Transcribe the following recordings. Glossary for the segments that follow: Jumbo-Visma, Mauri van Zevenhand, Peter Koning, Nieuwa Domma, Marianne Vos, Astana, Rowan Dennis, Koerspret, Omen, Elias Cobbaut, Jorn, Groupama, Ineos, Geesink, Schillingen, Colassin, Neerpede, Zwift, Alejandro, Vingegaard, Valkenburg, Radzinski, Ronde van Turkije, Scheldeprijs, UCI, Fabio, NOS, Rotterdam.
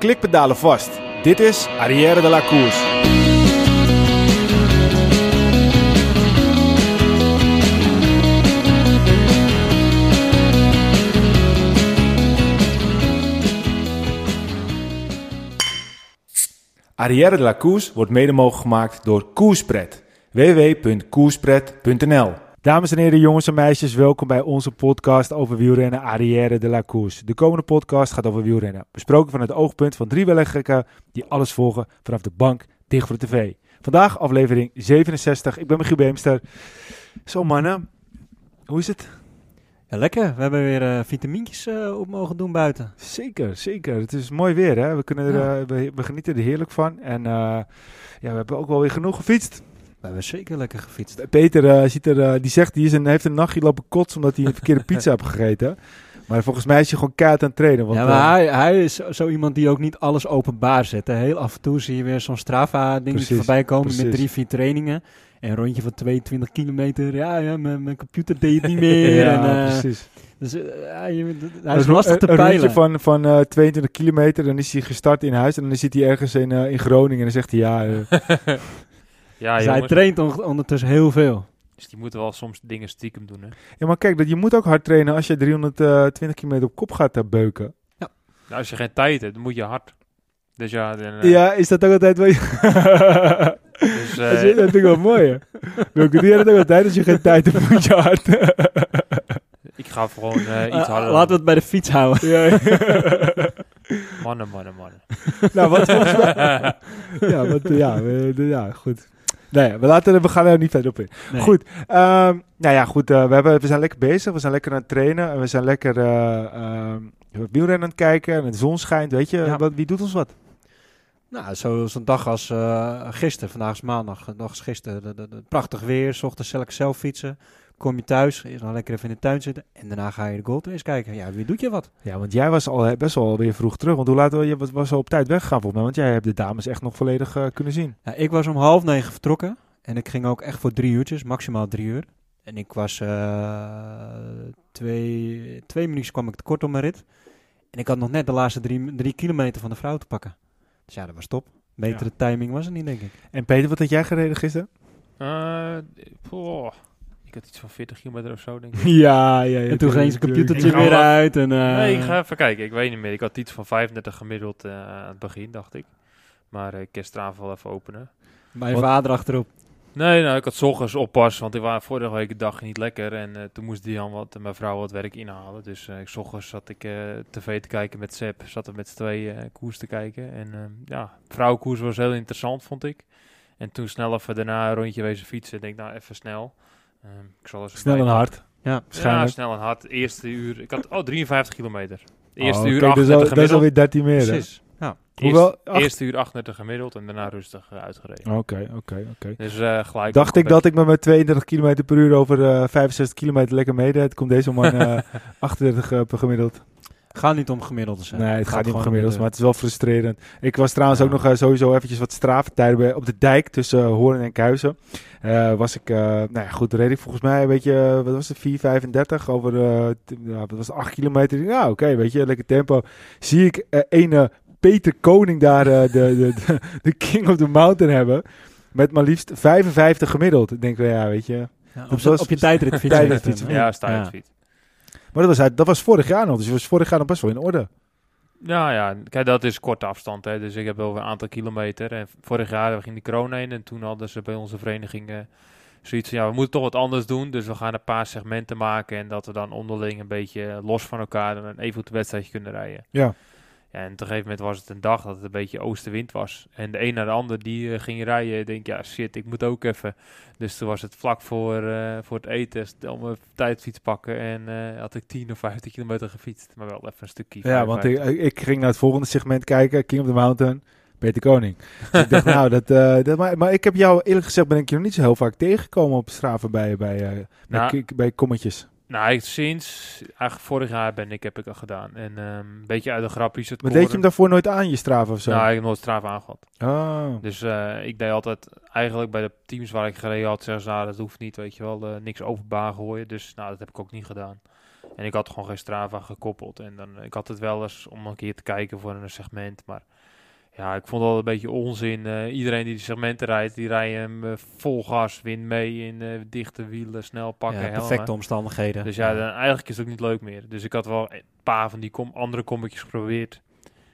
klikpedalen vast. Dit is Arrière de la Course. Arrière de la Course wordt mede mogelijk gemaakt door Koerspret. www.koerspret.nl. Dames en heren, jongens en meisjes, welkom bij onze podcast over wielrennen Arrière de la Course. De komende podcast gaat over wielrennen, besproken van het oogpunt van drie wielergekken die alles volgen vanaf de bank dicht voor de tv. Vandaag aflevering 67, ik ben Michiel Beemster. Zo mannen, hoe is het? Ja, lekker. We hebben weer vitamintjes op mogen doen buiten. Zeker, zeker. Het is mooi weer, hè. We genieten er heerlijk van. En we hebben ook wel weer genoeg gefietst. We hebben zeker lekker gefietst. Peter heeft een nachtje lopen kots omdat hij een verkeerde pizza heeft gegeten. Maar volgens mij is je gewoon kaart aan het trainen. Want, ja, maar hij is zo iemand die ook niet alles openbaar zet. Hè? Heel af en toe zie je weer zo'n Strava-dingetje voorbij komen met 3-4 trainingen. En een rondje van 22 kilometer. Ja, mijn computer deed het niet meer. Ja, precies. Dus hij is lastig te peilen. Een rondje van 22 kilometer, dan is hij gestart in huis. En dan zit hij ergens in Groningen en dan zegt hij ja. Ja, dus hij traint ondertussen heel veel. Dus die moeten wel soms dingen stiekem doen, hè? Ja, maar kijk, je moet ook hard trainen als je 320 kilometer op kop gaat beuken. Ja. Nou, als je geen tijd hebt, dan moet je hard. Dus ja, ja, is dat ook altijd wel... Dus, dat is natuurlijk wel mooi, hè? Kun jij dat ook altijd? Als je geen tijd hebt, moet je hard. Ik ga gewoon iets harder. Laten we het bij de fiets houden. Ja. Mannen. Nou, wat volgens mij... goed. Nee, we gaan er niet verder op in. Nee. Goed. We zijn lekker bezig. We zijn lekker aan het trainen. En we zijn lekker wielrennen aan het kijken. En de zon schijnt, weet je. Ja. Wie doet ons wat? Nou, zo'n dag als gisteren. Vandaag is maandag. Een dag als gisteren. Prachtig weer. 's Ochtends zelf fietsen. Kom je thuis, dan lekker even in de tuin zitten. En daarna ga je de Gold Race kijken. Ja, wie doet je wat? Ja, want jij was al best wel weer vroeg terug. Want hoe laat was al op tijd weggegaan volgens mij? Want jij hebt de dames echt nog volledig kunnen zien. Ja, ik was om 8:30 vertrokken. En ik ging ook echt voor 3 uurtjes, maximaal 3 uur. En ik was 2 minuutjes kwam ik tekort op mijn rit. En ik had nog net de laatste 3 kilometer van de vrouw te pakken. Dus ja, dat was top. Betere timing was er niet, denk ik. En Peter, wat had jij gereden gisteren? Ik had iets van 40 kilometer of zo, denk ik. Ja. En toen ging zijn computertje weer uit. En, nee, ik ga even kijken. Ik weet niet meer. Ik had iets van 35 gemiddeld aan het begin, dacht ik. Maar ik kan Strava wel even openen. Mijn vader achterop. Nee, nou, ik had 's ochtends oppas, want ik was vorige week de dag niet lekker. En toen moest Dian mijn vrouw wat werk inhalen. Dus 's ochtends zat ik tv te kijken met Sepp. Zaten we met z'n tweeën koers te kijken. En vrouwenkoers was heel interessant, vond ik. En toen snel even daarna een rondje wezen fietsen. Ik denk, nou, even snel. Snel en hard. Ja, snel en hard. Eerste uur. Ik had 53 kilometer. Eerste uur 38 gemiddeld. Dat is alweer 13 meer. Precies. Ja. Eerste uur 38 gemiddeld en daarna rustig uitgereden. Oké. Dus gelijk. Dacht ik dat ik met 32 kilometer per uur over 65 kilometer lekker meedeed. Komt deze man 38 per gemiddeld. Gaat niet om gemiddeld zijn. Nee, het gaat niet om gemiddeld, maar het is wel frustrerend. Ik was trouwens ook nog sowieso eventjes wat straaftijden op de dijk tussen Hoorn en Kuizen. Reed ik volgens mij, weet je, wat was het, 4:35 over, dat was 8 kilometer. Nou, oké, weet je, lekker tempo. Zie ik Peter Koning daar de King of the Mountain hebben met maar liefst 55 gemiddeld. Ik denk wel, weet je. Ja, op je tijdritfiets. Ja, tijdritfiets. Maar dat was vorig jaar nog, dus je was vorig jaar nog best wel in orde. Ja, kijk, dat is korte afstand, hè. Dus ik heb wel een aantal kilometer. En vorig jaar ging de corona in en toen hadden ze bij onze vereniging zoiets van, we moeten toch wat anders doen. Dus we gaan een paar segmenten maken en dat we dan onderling een beetje los van elkaar een evengoed wedstrijdje kunnen rijden. Ja. Ja, en op een gegeven moment was het een dag dat het een beetje oostenwind was. En de een naar de ander die ging rijden. Ik denk, ik moet ook even. Dus toen was het vlak voor het eten. Om mijn tijdfiets pakken. En had ik 10 of 15 kilometer gefietst. Maar wel even een stukje. Ja, want ik ging naar het volgende segment kijken. King of the Mountain. Peter Koning. Dus ik dacht, maar ik heb jou eerlijk gezegd ben ik je nog niet zo heel vaak tegengekomen op Strava bij kommetjes. Nou, sinds eigenlijk vorig jaar heb ik al gedaan. En een beetje uit de grap is het. Maar deed je hem daarvoor nooit aan, je Strava of zo? Nou, ik heb nooit Strava aangehad. Oh. Dus ik deed altijd, eigenlijk bij de teams waar ik gereden had, zeggen ze, dat hoeft niet, weet je wel. Niks openbaar gooien. Dus dat heb ik ook niet gedaan. En ik had gewoon geen Strava gekoppeld. En dan, ik had het wel eens om een keer te kijken voor een segment. Maar ja, ik vond het al een beetje onzin. Iedereen die segmenten rijdt, die rijdt hem vol gas, wint mee in dichte wielen, snel pakken. Ja, perfecte helmen. Omstandigheden. Dus ja, dan, eigenlijk is het ook niet leuk meer. Dus ik had wel een paar van die andere kommetjes geprobeerd.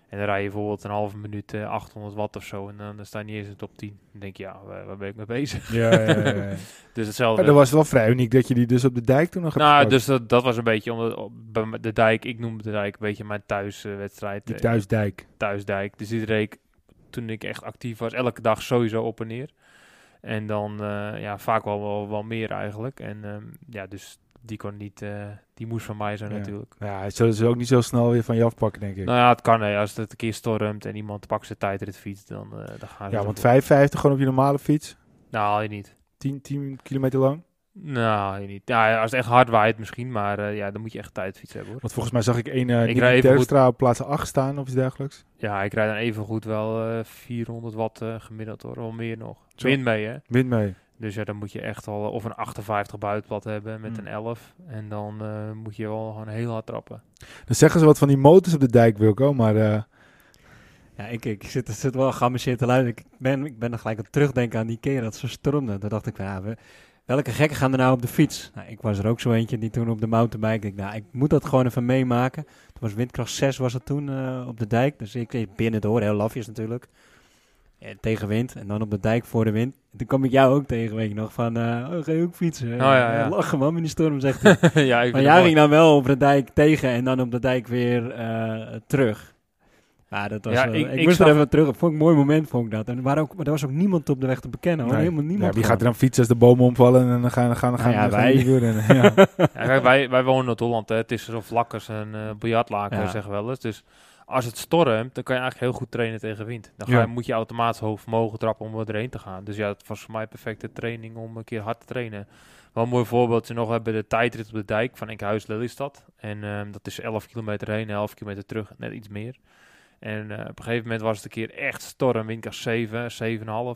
En dan rij je bijvoorbeeld een halve minuut 800 watt of zo. En dan sta je niet eens in de top 10. Dan denk je, ja, waar ben ik mee bezig? Ja. Dus hetzelfde. Maar dat was wel vrij uniek dat je die dus op de dijk toen nog hebt gekozen. Dus dat was een beetje, omdat de dijk, ik noemde de dijk een beetje mijn thuiswedstrijd. De thuisdijk. Thuisdijk. Dus die reed toen ik echt actief was, elke dag sowieso op en neer. En dan vaak wel meer eigenlijk. En dus... Die kon niet, die moest van mij zijn natuurlijk. Ja, het zullen ze ook niet zo snel weer van je afpakken, denk ik. Nou ja, het kan. Hè. Als het een keer stormt en iemand pakt zijn tijdritfiets, dan gaan ze... Ja, want 55 gewoon op je normale fiets? Nou, haal je niet. 10 kilometer lang? Nou, haal je niet. Ja, als het echt hard waait misschien, maar dan moet je echt tijdfiets hebben, hoor. Want volgens mij zag ik een Terpstra op plaats 8 staan of iets dergelijks. Ja, ik rijd dan evengoed wel 400 watt gemiddeld, hoor. Wel meer nog. Wind mee, hè? Wind mee. Dus ja, dan moet je echt al of een 58 buitenplat hebben met een 11. En dan moet je wel gewoon heel hard trappen. Dan zeggen ze wat van die motors op de dijk, Wilco, maar... Ja, ik zit wel geamuseerd te luisteren. Ik ben er gelijk aan terugdenken aan die keer dat ze stormden. Toen dacht ik, welke gekken gaan er nou op de fiets? Nou, ik was er ook zo eentje die toen op de mountainbike... Ik moet dat gewoon even meemaken. Toen was windkracht 6 was het toen op de dijk. Dus ik kreeg binnen door, heel lafjes natuurlijk. Tegen wind en dan op de dijk voor de wind. En toen kwam ik jou ook tegen, weet je nog, van... ga je ook fietsen? Oh, ja. Lachen, man, in die storm, zegt hij. Maar jij ging dan wel op de dijk tegen en dan op de dijk weer terug. Maar dat was... ik moest er even terug op. Vond ik een mooi moment, vond ik dat. En er was ook niemand op de weg te bekennen, hoor. Nee. Helemaal niemand. Ja, wie gaat er dan fietsen als de bomen omvallen en dan gaan wij wonen in Noord-Holland, hè. Het is zo vlak als een biljartlaken, zeggen we wel eens. Dus... Als het stormt, dan kan je eigenlijk heel goed trainen tegen wind. Dan moet je automatisch hoogvermogen trappen om erheen te gaan. Dus ja, dat was voor mij perfecte training om een keer hard te trainen. Wel een mooi voorbeeldje nog hebben de tijdrit op de dijk van Enkhuizen-Lelystad. En dat is 11 kilometer heen, 11 kilometer terug, net iets meer. En op een gegeven moment was het een keer echt storm, windkracht 7,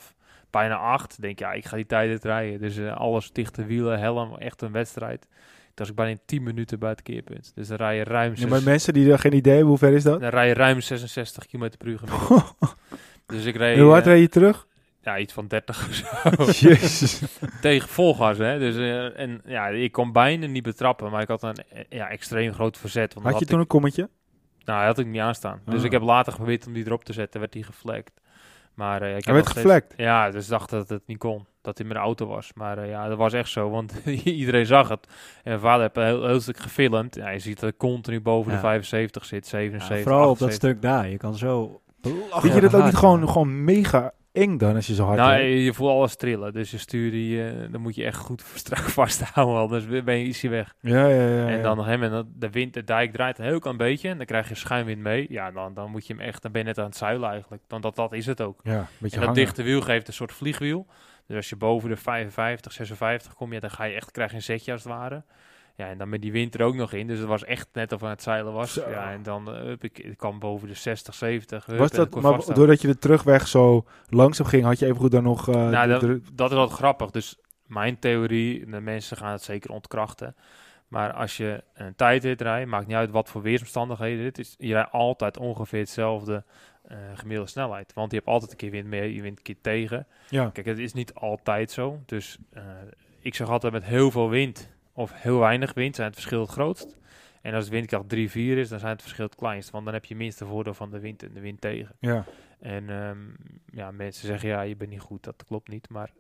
7,5, bijna 8. Denk ik ga die tijdrit rijden. Dus alles dichte wielen, helm, echt een wedstrijd. Dat is bijna 10 minuten bij het keerpunt. Dus dan rij je ruim... maar mensen die er geen idee hebben, hoe ver is dat? Dan rij je ruim 66 km per uur gemiddeld. Dus ik reed... Hoe hard reed je terug? Ja, iets van 30 of zo. Jezus. Tegen volgas, hè. Dus, ik kon bijna niet betrappen, maar ik had een extreem groot verzet. Want had je toen een kommetje? Nou, dat had ik niet aanstaan. Dus ik heb later geprobeerd om die erop te zetten, werd die geflekt. Maar hij werd geflekt? Ja, dus dacht dat het niet kon. Dat hij met de auto was. Maar dat was echt zo, want iedereen zag het. En mijn vader heeft een heel stuk gefilmd. Ja, je ziet dat continu boven de 75 zit, 77, ja, vooral 78. Op dat stuk daar. Je kan zo... Vind je dat ook niet gewoon mega eng dan, als je zo hard... je voelt alles trillen. Dus je stuur die... dan moet je echt goed strak vasthouden, anders ben je ietsje weg. Ja. En dan de wind, de dijk draait een heel klein beetje. En dan krijg je schuimwind mee. Ja, dan moet je hem echt... Dan ben je net aan het zuilen eigenlijk. Want dat is het ook. Ja, en dat hangen. Dichte wiel geeft een soort vliegwiel. Dus als je boven de 55, 56 kom, dan ga je echt krijgen een zetje als het ware. Ja, en dan met die wind er ook nog in. Dus het was echt net of aan het zeilen was. Zo. Ja, en dan ik kwam boven de 60, 70. Was dat, maar doordat je de terugweg zo langzaam ging, had je evengoed dan nog... dat is wat grappig. Dus mijn theorie, de mensen gaan het zeker ontkrachten. Maar als je een tijdrit rijdt, maakt niet uit wat voor weersomstandigheden dit is. Je rijdt altijd ongeveer hetzelfde gemiddelde snelheid. Want je hebt altijd een keer wind mee, je wint een keer tegen. Ja. Kijk, het is niet altijd zo. Dus ik zeg altijd met heel veel wind of heel weinig wind zijn het verschil het grootst. En als het windkracht 3, 4 is, dan zijn het verschil het kleinst. Want dan heb je minste voordeel van de wind en de wind tegen. Ja. En mensen zeggen, je bent niet goed. Dat klopt niet, maar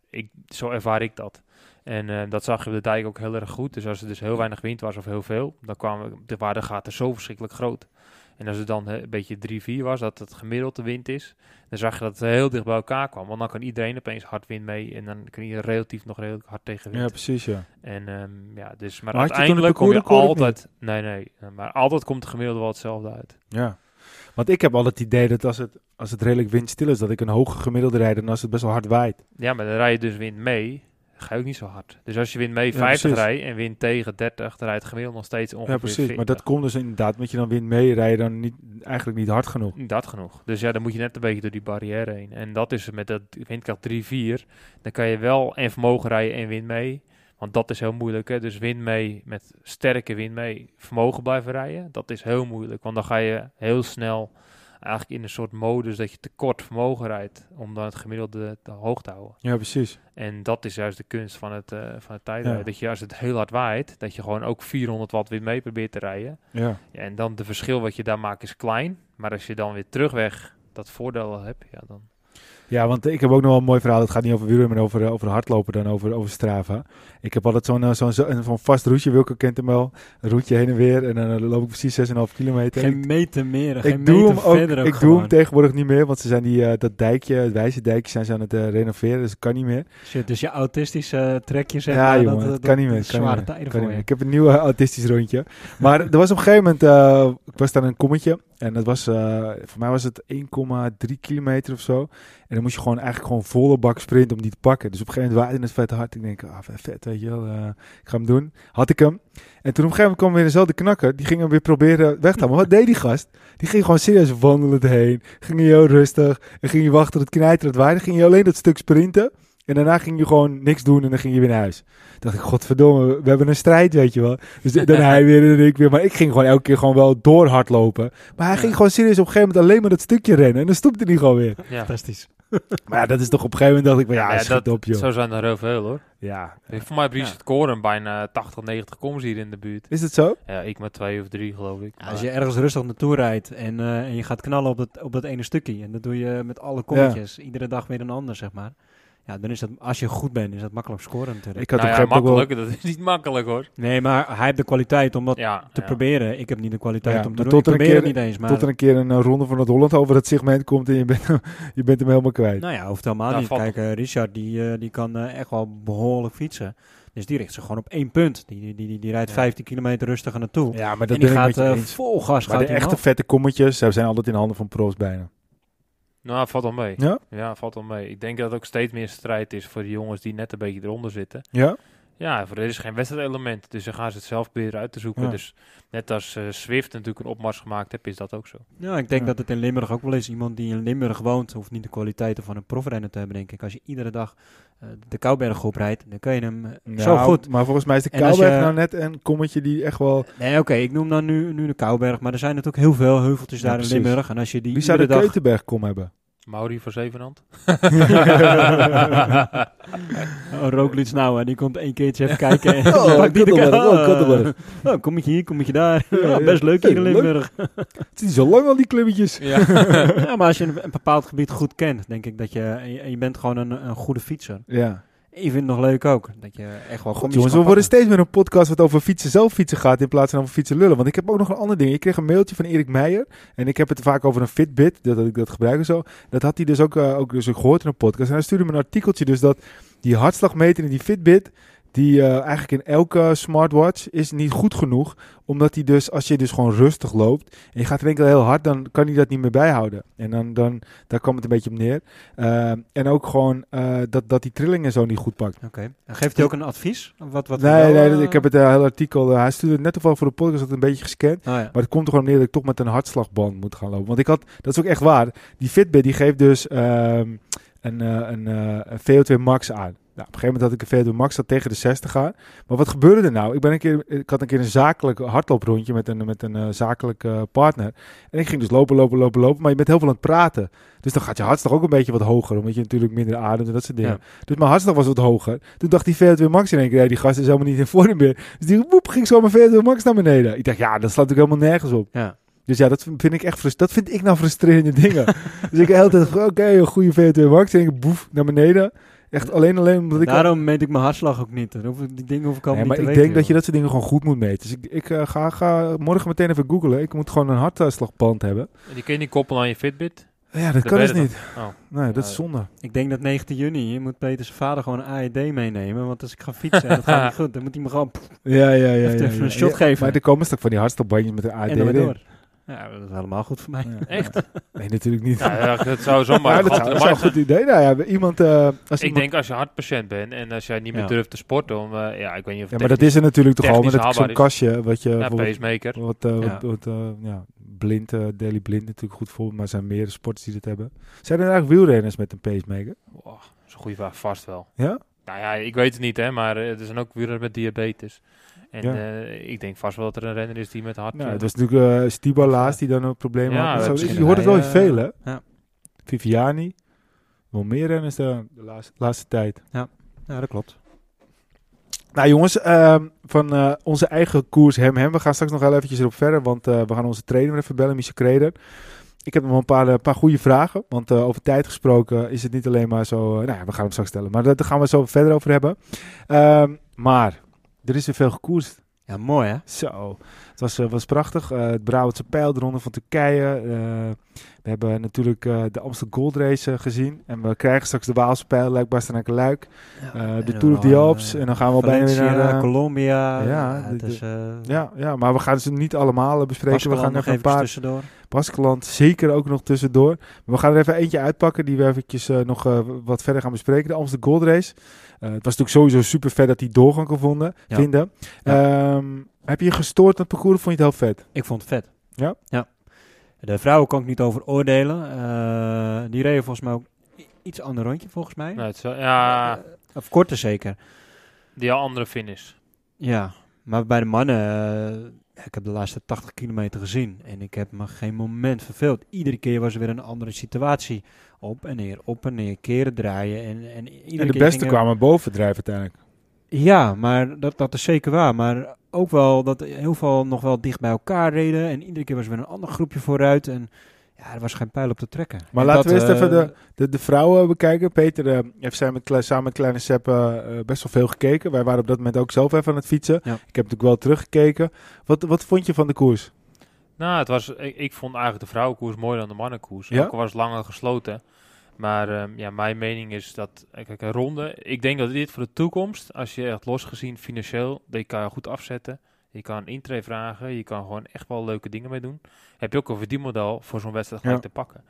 zo ervaar ik dat. En dat zag je op de dijk ook heel erg goed. Dus als er dus heel weinig wind was of heel veel, dan kwamen de waardegaten zo verschrikkelijk groot. En als het dan een beetje 3-4 was, dat het gemiddelde wind is, dan zag je dat het heel dicht bij elkaar kwam. Want dan kan iedereen opeens hard wind mee en dan kun je relatief nog redelijk hard tegen wind. Ja, precies, ja. En dus, maar uiteindelijk kom je altijd... Nee, maar altijd komt het gemiddelde wel hetzelfde uit. Ja, want ik heb al het idee dat als het redelijk windstil is, dat ik een hoger gemiddelde rijd dan als het best wel hard waait. Ja, maar dan rij je dus wind mee, ga je ook niet zo hard. Dus als je wind mee 50 rijdt en wind tegen 30, dan rijdt het gemiddeld nog steeds ongeveer 40. Maar dat komt dus inderdaad, want je dan wind mee rijden dan eigenlijk niet hard genoeg. Niet hard genoeg. Dus dan moet je net een beetje door die barrière heen. En dat is met dat windkracht 3-4, dan kan je wel en vermogen rijden en wind mee. Want dat is heel moeilijk. Hè? Dus win mee met sterke win mee. Vermogen blijven rijden. Dat is heel moeilijk. Want dan ga je heel snel eigenlijk in een soort modus dat je tekort vermogen rijdt. Om dan het gemiddelde te hoog te houden. Ja, precies. En dat is juist de kunst van het tijdrijden. Ja. Dat je als het heel hard waait, dat je gewoon ook 400 watt win mee probeert te rijden. Ja. Ja, en dan de verschil wat je daar maakt is klein. Maar als je dan weer terugweg dat voordeel al hebt, ja dan... Ja, want ik heb ook nog wel een mooi verhaal. Het gaat niet over wielrennen, maar over hardlopen dan, over Strava. Ik heb altijd zo'n vast routje, Wilco kent hem wel. Een routje heen en weer en dan loop ik precies 6,5 kilometer. Geen meter meer, geen meter verder ook. Ik doe hem tegenwoordig niet meer, want ze zijn dat dijkje, het wijze dijkje, zijn ze aan het renoveren, dus dat kan niet meer. Shit, dus je autistische trekjes en ja, jongen, dat kan niet meer. Zware tijden voor je. Ik heb een nieuw autistisch rondje. Maar er was op een gegeven moment, ik was daar een kommetje. En dat was, voor mij was het 1,3 kilometer of zo. En dan moest je gewoon volle bak sprinten om die te pakken. Dus op een gegeven moment waaide het vet hard. Ik denk, vet, weet je wel, ik ga hem doen. Had ik hem. En toen op een gegeven moment kwam weer dezelfde knakker. Die ging hem weer proberen weg te halen. Maar wat deed die gast? Die ging gewoon serieus wandelend heen. Ging je heel rustig. En ging je wachten tot het knijter het waaide. Ging je alleen dat stuk sprinten. En daarna ging je gewoon niks doen en dan ging je weer naar huis. Toen dacht ik, godverdomme, we hebben een strijd, weet je wel. Dus dan hij weer en ik weer. Maar ik ging gewoon elke keer gewoon wel door hardlopen. Maar hij ging gewoon serieus op een gegeven moment alleen maar dat stukje rennen. En dan stopte hij gewoon weer. Ja. Fantastisch. Maar ja, dat is toch op een gegeven moment dacht ik, ja, schiet op, joh. Zo zijn er heel veel, hoor. Ja. Voor mij briest het koren bijna 80, 90 koms hier in de buurt. Is dat zo? Ja, ik met 2 of 3, geloof ik. Ja, als je ergens rustig naartoe rijdt en je gaat knallen op dat ene stukje. En dat doe je met alle kommetjes. Ja. Iedere dag weer een ander, zeg maar. Ja, dan is dat, als je goed bent, is dat makkelijk scoren natuurlijk. Ik had makkelijk, dat is niet makkelijk, hoor. Nee, maar hij heeft de kwaliteit om dat te proberen. Ik heb niet de kwaliteit om te doen. Ik probeer het niet eens. Maar tot er een keer een ronde van het Holland over het segment komt en je bent hem helemaal kwijt. Nou ja, hoeft helemaal niet. Kijk, Richard, die kan echt wel behoorlijk fietsen. Dus die richt zich gewoon op 1 punt. Die rijdt 15 kilometer rustig naartoe. Ja, maar dat en die gaat vol gas. Maar gaat de echte vette kommetjes, ze zijn altijd in de handen van pros bijna. Nou, valt wel mee. Ja? Ja, valt wel mee. Ik denk dat het ook steeds meer strijd is voor de jongens die net een beetje eronder zitten. Ja? Ja, er is geen wedstrijdelement. Dus dan gaan ze het zelf proberen uit te zoeken. Ja. Dus net als Zwift natuurlijk een opmars gemaakt heeft, is dat ook zo. Ja, ik denk dat het in Limburg ook wel is. Iemand die in Limburg woont, hoeft niet de kwaliteiten van een profrenner te hebben, denk ik. Als je iedere dag de Kauberg oprijdt, dan kun je hem zo goed. Maar volgens mij is de Kauberg nou net een kommetje die echt wel... Nee, oké, ik noem dan nu de Kauberg. Maar er zijn natuurlijk heel veel heuveltjes daar in Limburg. En als je die Wie zou de Keutenberg kom hebben? Mauri van Zevenhand. Rookliet nou, en die komt 1 keertje even kijken. En kom ik hier, kom ik daar. Ja, best leuk hier in Limburg. Het is zo lang al die klimmetjes. Ja. Ja, maar als je een bepaald gebied goed kent, denk ik dat je bent gewoon een goede fietser. Ja. Ik vind het nog leuk ook, dat je echt wel goed. Jongens, we worden steeds meer een podcast wat over fietsen gaat in plaats van over fietsen lullen. Want ik heb ook nog een ander ding. Ik kreeg een mailtje van Erik Meijer en ik heb het vaak over een Fitbit, dat ik dat gebruik en zo. Dat had hij dus ook gehoord in een podcast. En hij stuurde me een artikeltje dus dat die hartslagmeter in die Fitbit, die eigenlijk in elke smartwatch is niet goed genoeg. Omdat die dus, als je dus gewoon rustig loopt en je gaat in één keer heel hard, dan kan die dat niet meer bijhouden. En dan daar kwam het een beetje op neer. En ook gewoon dat die trillingen zo niet goed pakt. Okay. Geeft hij ook een advies? Wat nee, ik heb het hele artikel. Hij stuurde het net toevallig voor de podcast, dat een beetje gescand. Oh ja. Maar het komt er gewoon neer dat ik toch met een hartslagband moet gaan lopen. Want ik had, dat is ook echt waar, die Fitbit die geeft dus een VO2 max aan. Nou, op een gegeven moment had ik een VO2 max dat tegen de 60 aan. Maar wat gebeurde er nou? Ik had een keer een zakelijk hardlooprondje met een zakelijke partner. En ik ging dus lopen. Maar je bent heel veel aan het praten. Dus dan gaat je hartslag ook een beetje wat hoger. Omdat je natuurlijk minder ademt en dat soort dingen. Ja. Dus mijn hartslag was wat hoger. Toen dacht die VO2 max in één keer, die gast is helemaal niet in vorm meer. Dus die ging zo mijn VO2 max naar beneden. Ik dacht, dat slaat natuurlijk helemaal nergens op. Ja. Dus dat vind ik echt frustrerende dingen. Dus ik de hele tijd, een goede VO2 max. En ik boef naar beneden. Echt alleen omdat ik... Daarom meet ik mijn hartslag ook niet. Die dingen hoef ik allemaal niet te weten. Maar ik denk dat je dat soort dingen gewoon goed moet meten. Dus ik ga morgen meteen even googlen. Ik moet gewoon een hartslagband hebben. En die kun je niet koppelen aan je Fitbit? Ja, dat kan dus niet. Oh. Nee, dat is zonde. Ik denk dat 19 juni, je moet Peter zijn vader gewoon een AED meenemen. Want als ik ga fietsen, dat gaat niet goed. Dan moet hij me gewoon... even een shot geven. Maar er komen straks van die hartslagbandjes met een AED erin. Ja, dat is helemaal goed voor mij. Ja. Echt? Nee, natuurlijk niet. Ja, dat zou zomaar... Ja, dat is een goed idee. Nou ja, denk als je hartpatiënt bent en als jij niet meer durft te sporten... ik weet niet of maar dat is er natuurlijk toch al. Met zo'n kastje, wat je... Ja, pacemaker. Daily Blind natuurlijk goed voor, maar er zijn meer sporters die dat hebben. Zijn er eigenlijk wielrenners met een pacemaker? Wow, dat is een goede vraag, vast wel. Ja? Nou ja, ik weet het niet, hè, maar er zijn ook wielrenners met diabetes. En ja. Ik denk vast wel dat er een renner is die met hart... Nou, dat is natuurlijk Stiba Laas die dan een probleem had. Zo, je hoort het wel in veel, hè? Ja. Viviani. Wel meer renners de laatste tijd. Ja. Ja, dat klopt. Nou jongens, van onze eigen koers hem. We gaan straks nog wel eventjes erop verder, want we gaan onze trainer even bellen, Michel Kreder. Ik heb nog een paar goede vragen, want over tijd gesproken is het niet alleen maar zo... nou ja, we gaan hem straks stellen, maar daar gaan we het zo verder over hebben. Maar er is weer veel gekoerst. Ja, mooi hè? Zo, het was prachtig. Het Brabantse Pijl, de Ronde van Turkije. We hebben natuurlijk de Amsterdam Gold Race gezien. En we krijgen straks de Waalse Pijl, Luik, Bastenaken-Luik. De Tour of the Alps. En dan gaan we Valencia, al bijna weer naar... Colombia. Ja, maar we gaan ze niet allemaal bespreken. We gaan nog een paar... tussendoor. Baskeland zeker ook nog tussendoor. Maar we gaan er even eentje uitpakken die we eventjes nog wat verder gaan bespreken. De Amsterdam Gold Race. Het was natuurlijk sowieso super vet dat die doorgang kon vinden. Ja. Heb je je gestoord aan het parcours of vond je het heel vet? Ik vond het vet. Ja? Ja. De vrouwen kan ik niet over oordelen. Die reden volgens mij ook iets ander rondje volgens mij. Nee, of korter zeker. Die al andere finish. Ja, maar bij de mannen... Ik heb de laatste 80 kilometer gezien en ik heb me geen moment verveeld. Iedere keer was er weer een andere situatie. Op en neer, keren draaien. En de keer beste kwamen bovendrijven uiteindelijk. Ja, maar dat is zeker waar. Maar ook wel dat heel veel nog wel dicht bij elkaar reden. En iedere keer was er weer een ander groepje vooruit. En ja, er was geen pijl op te trekken. Maar en laten we eerst even de vrouwen bekijken. Peter heeft samen met Kleine Sepp best wel veel gekeken. Wij waren op dat moment ook zelf even aan het fietsen. Ja. Ik heb natuurlijk wel teruggekeken. Wat vond je van de koers? Nou, ik vond eigenlijk de vrouwenkoers mooier dan de mannenkoers. Ja? Ook al was langer gesloten. Maar mijn mening is dat... Kijk, een ronde... Ik denk dat dit voor de toekomst, als je echt losgezien financieel... Die kan je goed afzetten. Je kan een intree vragen. Je kan gewoon echt wel leuke dingen mee doen. Heb je ook een verdienmodel voor zo'n wedstrijd gelijk te pakken.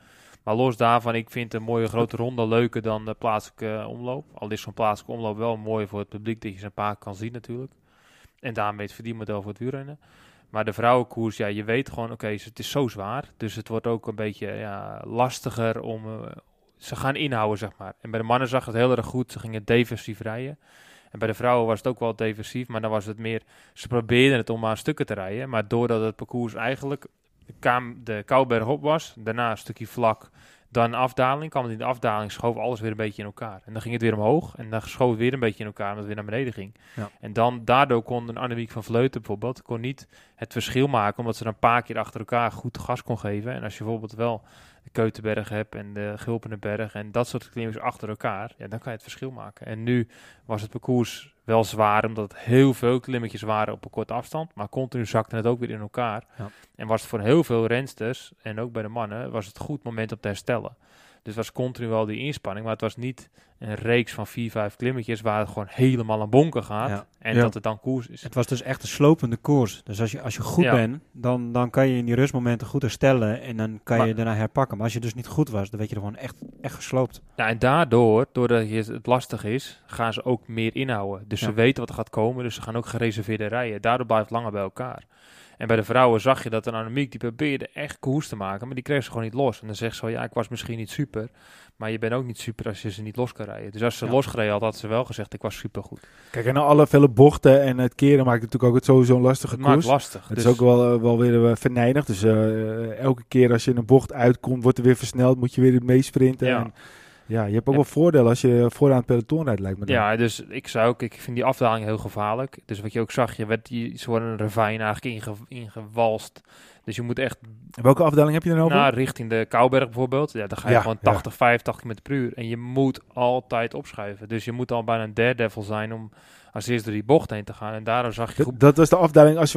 Maar los daarvan, ik vind een mooie grote ronde leuker dan de plaatselijke omloop. Al is zo'n plaatselijke omloop wel mooi voor het publiek dat je ze een paar kan zien natuurlijk. En daarmee het verdienmodel voor het wielrennen. Maar de vrouwenkoers, ja, je weet gewoon, oké, het is zo zwaar. Dus het wordt ook een beetje lastiger om... ze gaan inhouden, zeg maar. En bij de mannen zag het heel erg goed. Ze gingen defensief rijden. En bij de vrouwen was het ook wel defensief, maar dan was het meer... Ze probeerden het om maar stukken te rijden. Maar doordat het parcours eigenlijk de Kauberg op was, daarna een stukje vlak, dan afdaling, kwam het in de afdaling, schoof alles weer een beetje in elkaar. En dan ging het weer omhoog en dan schoof het weer een beetje in elkaar, omdat het weer naar beneden ging. Ja. En dan daardoor kon een Annemiek van Vleuten bijvoorbeeld niet het verschil maken, omdat ze dan een paar keer achter elkaar goed gas kon geven. En als je bijvoorbeeld wel de Keutenberg hebt en de Gulpenenberg en dat soort klimmers achter elkaar, ja, dan kan je het verschil maken. En nu was het parcours wel zwaar, omdat het heel veel klimmetjes waren op een korte afstand, maar continu zakte het ook weer in elkaar. Ja. En was het voor heel veel rensters, en ook bij de mannen, was het een goed moment om te herstellen. Dus was continu wel die inspanning, maar het was niet een reeks van 4-5 klimmetjes waar het gewoon helemaal aan bonken gaat dat het dan koers is. Het was dus echt een slopende koers. Dus als je goed bent, dan kan je in die rustmomenten goed herstellen en dan kan je daarna herpakken. Maar als je dus niet goed was, dan werd je er gewoon echt gesloopt. Nou, en doordat het lastig is, gaan ze ook meer inhouden. Dus ze weten wat er gaat komen, dus ze gaan ook gereserveerde rijden. Daardoor blijft het langer bij elkaar. En bij de vrouwen zag je dat een Annemiek, die probeerde echt koers te maken, maar die kreeg ze gewoon niet los. En dan zegt ze wel, ik was misschien niet super, maar je bent ook niet super als je ze niet los kan rijden. Dus als ze losgereden had ze wel gezegd, ik was supergoed. Kijk, en alle vele bochten en het keren maakt natuurlijk ook het sowieso een lastige koers. Het maakt lastig. Het is ook wel weer venijnig. Dus elke keer als je in een bocht uitkomt, wordt er weer versneld, moet je weer meesprinten. Ja. Ja, je hebt ook wel voordeel als je vooraan het peloton rijdt, lijkt me. Ja, dus ik vind die afdaling heel gevaarlijk. Dus wat je ook zag, ze worden een ravijn eigenlijk ingewalst. Dus je moet echt... Welke afdaling heb je dan over? Nou, richting de Kauberg bijvoorbeeld. Ja, dan ga je gewoon 80, 85 km per uur. En je moet altijd opschuiven. Dus je moet al bijna een daredevil zijn om als eerst door die bocht heen te gaan. En daardoor zag je... Dat was de afdaling als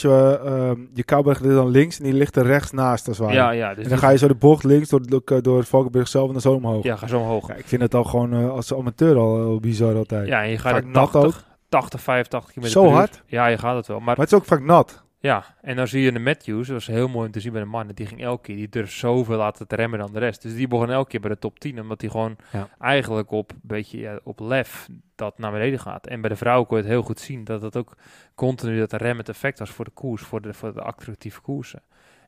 je Kauberg ligt dan links en die ligt er rechts naast als het ware. Ja, ja. Dus en dan ga je zo de bocht links door Valkenburg zelf en dan zo omhoog. Ja, ga zo omhoog. Ja, ik vind het al gewoon als amateur al bizar altijd. Ja, en je gaat het 80, 85 km per uur. Zo hard? Ja, je gaat het wel. Maar het is ook vaak nat. Ja, en dan zie je de Matthews, dat was heel mooi om te zien bij de mannen, die ging elke keer, die durft zoveel laten te remmen dan de rest. Dus die begon elke keer bij de top 10, omdat die gewoon eigenlijk op een beetje op lef dat naar beneden gaat. En bij de vrouwen kon je het heel goed zien, dat ook continu dat de remmend effect was voor de koers, voor de attractieve koersen.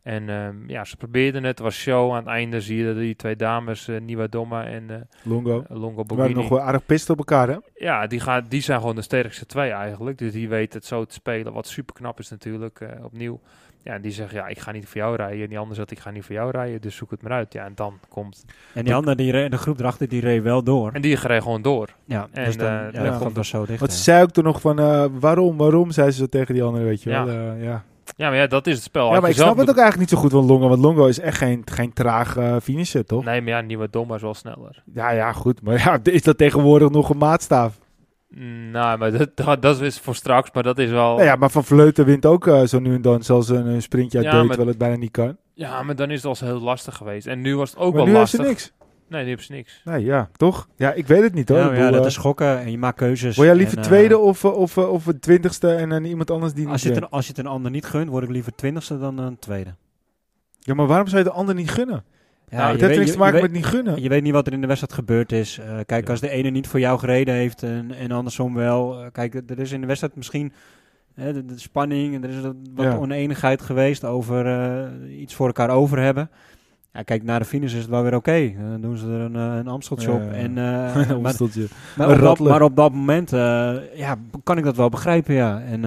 En ja, ze probeerden het. Het was show. Aan het einde zie je die twee dames, Nieuwa Domma en Longo Bobini. We waren nog aardig pist op elkaar, hè? Ja, die zijn gewoon de sterkste twee eigenlijk. Dus die weten het zo te spelen. Wat super knap is natuurlijk, opnieuw. Ja, en die zegt, ja, ik ga niet voor jou rijden. En die ander zegt, ik ga niet voor jou rijden, dus zoek het maar uit. Ja, en dan komt... En die andere, de groep erachter, die reed wel door. En die reed gewoon door. Ja, en dus dan, dan komt dat zo dicht. Wat zei ik er nog van, waarom zei ze dat tegen die andere, weet je wel? Ja. Ja, maar ja, dat is het spel. Ja, maar ik snap het ook eigenlijk niet zo goed van Longo. Want Longo is echt geen traag finisher, toch? Nee, maar ja, Nieuwa Domma is wel sneller. Ja, goed. Maar ja, is dat tegenwoordig nog een maatstaaf? Nou, maar dat is voor straks, maar dat is wel... Ja, maar Van Vleuten wint ook zo nu en dan, zelfs een sprintje uit deed, terwijl het bijna niet kan. Ja, maar dan is het al heel lastig geweest. En nu was het ook maar wel lastig. Maar nu heeft ze niks. Nee, nu heeft ze niks. Nee, ja, toch? Ja, ik weet het niet, hoor. Ja, dat is gokken en je maakt keuzes. Word jij liever tweede of 20e en iemand anders die niet wint? Als je het een ander niet gunt, word ik liever 20e dan een tweede. Ja, maar waarom zou je de ander niet gunnen? Ja, nou, het heeft niks te maken met niet gunnen. Je weet niet wat er in de wedstrijd gebeurd is. Kijk, als de ene niet voor jou gereden heeft en andersom wel. Kijk, er is in de wedstrijd misschien de spanning en er is wat oneenigheid geweest over iets voor elkaar over hebben. Ja, kijk, na de finish is het wel weer oké. Dan doen ze er een Amsteltje op. Maar op dat moment kan ik dat wel begrijpen, ja. En,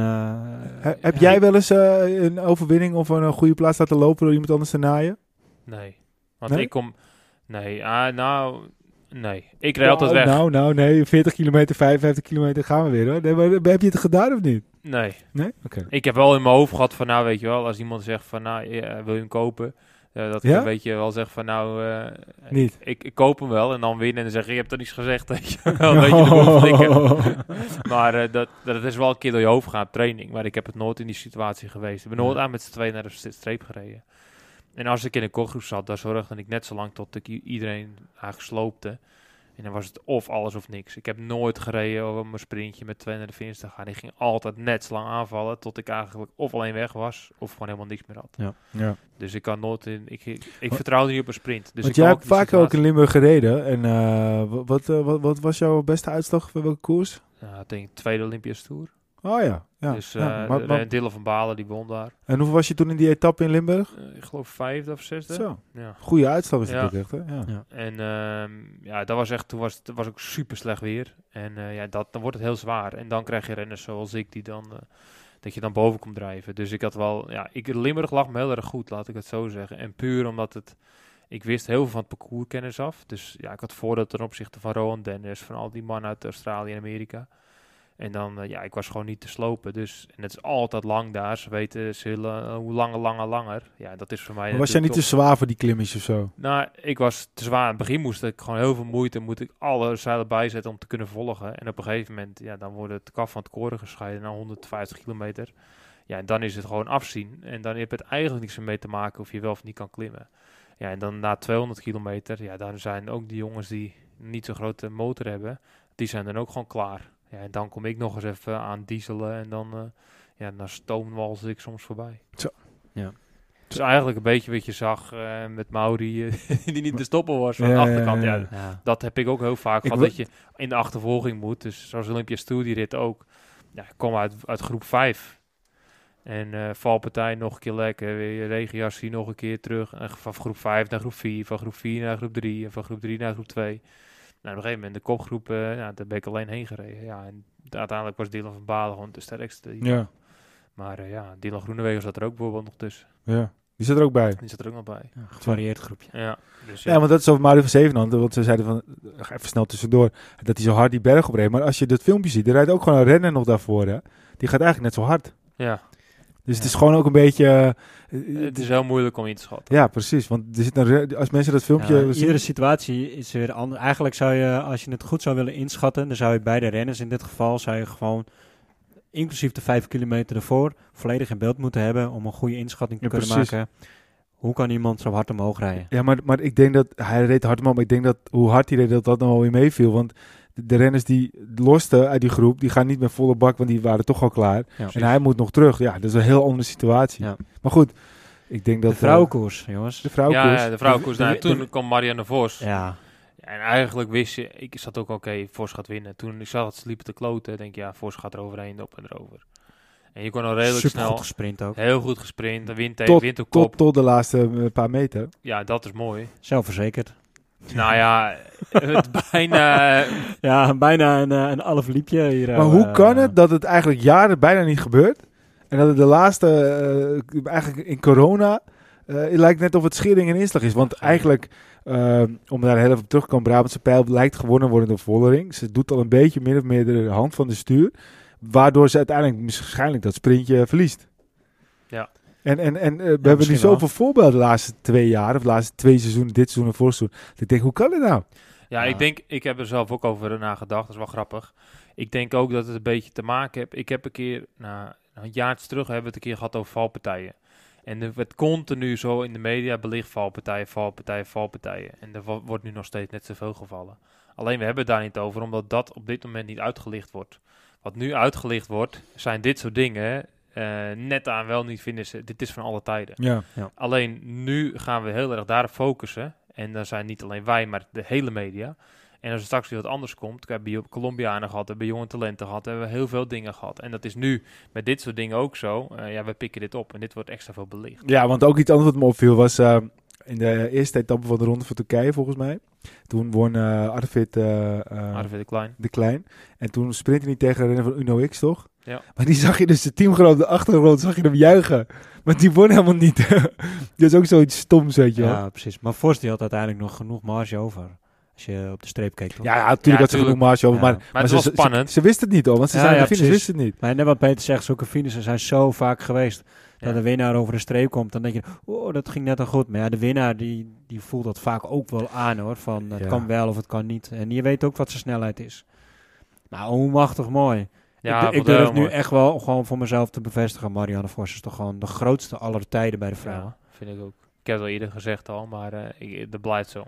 heb jij wel eens een overwinning of een goede plaats laten lopen door iemand anders te naaien? Nee. Want ik kom... Nee, nee. Ik rijd altijd weg. 40 kilometer, 55 kilometer gaan we weer, hoor. Nee, maar heb je het gedaan of niet? Nee? Okay. Ik heb wel in mijn hoofd gehad van, weet je wel, als iemand zegt van, wil je hem kopen? Dat ik een beetje wel zeg van, niet. Ik koop hem wel en dan winnen en dan zeg je hebt er niets gezegd, weet je wel. Weet je, maar dat is wel een keer door je hoofd gaan op training. Maar ik heb het nooit in die situatie geweest. Ik ben nooit aan met z'n tweeën naar de streep gereden. En als ik in een kopgroep zat, dan zorgde ik net zo lang tot ik iedereen eigenlijk sloopte. En dan was het of alles of niks. Ik heb nooit gereden om een sprintje met twee naar de finish te gaan. Ik ging altijd net zo lang aanvallen tot ik eigenlijk of alleen weg was of gewoon helemaal niks meer had. Ja. Dus ik kan nooit in... Ik vertrouwde niet op een sprint. Dus want jij hebt vaak ook in Limburg gereden. En wat was jouw beste uitslag voor welke koers? Nou, ik denk tweede Olympische Tour. Oh ja. Dus Dylan van Baarle, die won daar. En hoeveel was je toen in die etappe in Limburg? Ik geloof 5e of 6e. Zo, ja. Goede uitslag is dat echt, hè? Ja. En dat was echt, toen was ook super slecht weer. En dan wordt het heel zwaar. En dan krijg je renners zoals ik, die dan, dat je dan boven komt drijven. Dus ik had wel, Limburg lag me heel erg goed, laat ik het zo zeggen. En puur omdat ik wist heel veel van het parcourskennis af. Dus ja, ik had voordeel ten opzichte van Rowan Dennis, van al die mannen uit Australië en Amerika. En dan, ik was gewoon niet te slopen. Dus, en het is altijd lang daar. Ze weten hoe langer. Ja, dat is voor mij... Maar was jij niet te zwaar voor die klimmetjes of zo? Nou, ik was te zwaar. In het begin moest ik gewoon heel veel moeite. Moet ik alle zeilen bijzetten om te kunnen volgen. En op een gegeven moment, dan wordt het kaf van het koren gescheiden. Na 150 kilometer. Ja, en dan is het gewoon afzien. En dan heb je het eigenlijk niks mee te maken of je wel of niet kan klimmen. Ja, en dan na 200 kilometer, dan zijn ook die jongens die niet zo'n grote motor hebben. Die zijn dan ook gewoon klaar. Ja, en dan kom ik nog eens even aan dieselen en dan stoomwals ik soms voorbij. Zo. Ja. Dus eigenlijk een beetje wat je zag met Mauri, die niet te stoppen was van de achterkant. Ja. Dat heb ik ook heel vaak gehad, dat je in de achtervolging moet. Dus zoals Olympische Tour, die rit ook. Ja, ik kom uit groep 5. En valpartij nog een keer lekker, weer je regenjassie nog een keer terug. En van groep 5 naar groep 4, van groep 4 naar groep 3 en van groep 3 naar groep 2. Nou, op een gegeven moment de kopgroep, daar ben ik alleen heen gereden. Ja, en uiteindelijk was Dylan van Baarle gewoon de sterkste. Ja. Maar Dylan Groenewegen zat er ook bijvoorbeeld nog tussen. Ja, die zat er ook bij. Ja, gevarieerd groepje. Ja, dus, ja. Ja, want dat is over Mauri van Zevenhand. Want ze zeiden van, even snel tussendoor, dat hij zo hard die berg opreed. Maar als je dat filmpje ziet, er rijdt ook gewoon een renner nog daarvoor. Hè? Die gaat eigenlijk net zo hard. Ja. Dus het is gewoon ook een beetje... het is heel moeilijk om in te schatten. Ja, precies. Want er zit als mensen dat filmpje... Ja, iedere situatie is weer anders. Eigenlijk zou je, als je het goed zou willen inschatten... dan zou je bij de renners in dit geval... zou je gewoon, inclusief de 5 kilometer ervoor... volledig in beeld moeten hebben... om een goede inschatting te kunnen maken. Hoe kan iemand zo hard omhoog rijden? Ja, maar ik denk dat... Hij reed hard omhoog, maar ik denk dat... hoe hard hij reed, dat nou weer meeviel. Want... de renners die losten uit die groep... die gaan niet met volle bak, want die waren toch al klaar. Ja, en hij moet nog terug. Ja, dat is een heel andere situatie. Ja. Maar goed, ik denk dat... De vrouwenkoers, jongens. De vrouwenkoers. Ja, de vrouwenkoers. Toen kwam Marianne Vos. Ja. En eigenlijk wist je... Ik zat ook, Vos gaat winnen. Toen ik zag het, liep te kloten. Denk Vos gaat er overheen, op en erover. En je kon al redelijk super snel. Goed gesprint ook. Heel goed gesprint. Wind op kop. Tot de laatste paar meter. Ja, dat is mooi. Zelfverzekerd. Nou ja, het bijna... Ja, bijna een half liepje hier. Maar hoe kan het dat het eigenlijk jaren bijna niet gebeurt? En dat het de laatste... eigenlijk in corona... het lijkt net of het schering en inslag is. Want eigenlijk, om daar heel even op terug te komen... Brabantse Pijl lijkt gewonnen worden door Vollering. Ze doet al een beetje min of meer de hand van de stuur. Waardoor ze uiteindelijk waarschijnlijk dat sprintje verliest. Ja. En we hebben nu zoveel voorbeelden de laatste 2 jaar... of de laatste 2 seizoenen, dit seizoen en vorig seizoen. Dus ik denk, hoe kan dit nou? Ja, ik denk, ik heb er zelf ook over nagedacht. Dat is wel grappig. Ik denk ook dat het een beetje te maken heeft. Ik heb een keer, een jaartje terug... hebben we het een keer gehad over valpartijen. En er werd continu zo in de media belicht valpartijen. En er wordt nu nog steeds net zoveel gevallen. Alleen we hebben het daar niet over, omdat dat op dit moment niet uitgelicht wordt. Wat nu uitgelicht wordt, zijn dit soort dingen... net aan wel niet vinden ze, dit is van alle tijden. Ja. Alleen nu gaan we heel erg daarop focussen. En dan zijn niet alleen wij, maar de hele media. En als er straks weer wat anders komt... hebben we Colombianen gehad, hebben we jonge talenten gehad... hebben we heel veel dingen gehad. En dat is nu met dit soort dingen ook zo. We pikken dit op en dit wordt extra veel belicht. Ja, want ook iets anders wat me opviel was... in de eerste etappe van de Ronde van Turkije, volgens mij. Toen won Arvid de Klein. En toen sprintte hij tegen de renner van Uno X, toch? Ja. Maar die zag je dus, de teamgenoot op de achtergrond, zag je hem juichen. Maar die won helemaal niet. Dat is ook zoiets stoms, weet je wel. Ja, precies. Maar Vos die had uiteindelijk nog genoeg marge over. Als je op de streep keek, toch? Ja, natuurlijk had ze genoeg marge over. Ja. Maar het was spannend. Ze wist het niet, hoor. Want ze zijn de finish, wist het niet. Maar net wat Peter zegt, zulke finishes zijn zo vaak geweest... dat de winnaar over de streep komt, dan denk je... oh, dat ging net al goed. Maar ja, de winnaar die voelt dat vaak ook wel aan, hoor. Van het kan wel of het kan niet. En je weet ook wat zijn snelheid is. Maar onmachtig mooi. Ja, ik durf nu echt wel gewoon voor mezelf te bevestigen. Marianne Vos is toch gewoon de grootste aller tijden bij de vrouwen. Ja, vind ik ook. Ik heb het al eerder gezegd al, maar dat blijft zo.